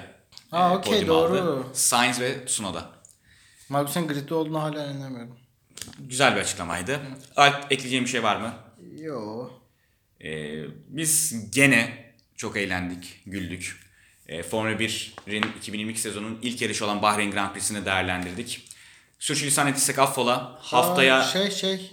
Ha okey doğru. Aldı. Sainz ve Tsunoda. Magnussen gridde olduğunu hala inanamıyorum. Güzel bir açıklamaydı. Alp, ekleyeceğim bir şey var mı? Yok. Ee, biz gene çok eğlendik, güldük. Ee, Formula bir'in iki bin yirmi iki sezonunun ilk yarışı olan Bahreyn Grand Prix'sini değerlendirdik. Sürçülisan ettiysek affola. Haftaya... Aa, şey şey,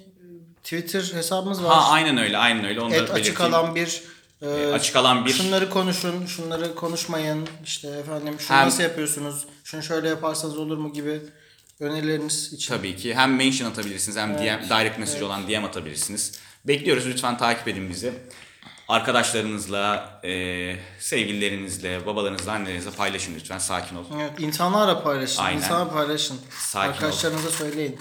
Twitter hesabımız var. Ha aynen öyle, aynen öyle. Onu Et açık alan bir... E, açık alan bir... Şunları konuşun, şunları konuşmayın. İşte efendim şunu hem... nasıl yapıyorsunuz, şunu şöyle yaparsanız olur mu gibi... Önerileriniz için. Tabii ki. Hem mention atabilirsiniz hem evet. D M, direct message evet. olan D M atabilirsiniz. Bekliyoruz. Lütfen takip edin bizi. Arkadaşlarınızla, e, sevgililerinizle, babalarınızla, annelerinizle paylaşın lütfen. Sakin olun. Evet, insanlarla paylaşın. Aynen. İnsanlarla paylaşın. Sakin arkadaşlarınıza olun. Söyleyin.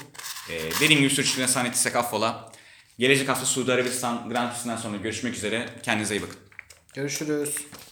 E, dediğim gibi sürçülen sahneti sekaffola. Gelecek hafta Suudi Arabistan Grand Prix'sinden sonra görüşmek üzere. Kendinize iyi bakın. Görüşürüz.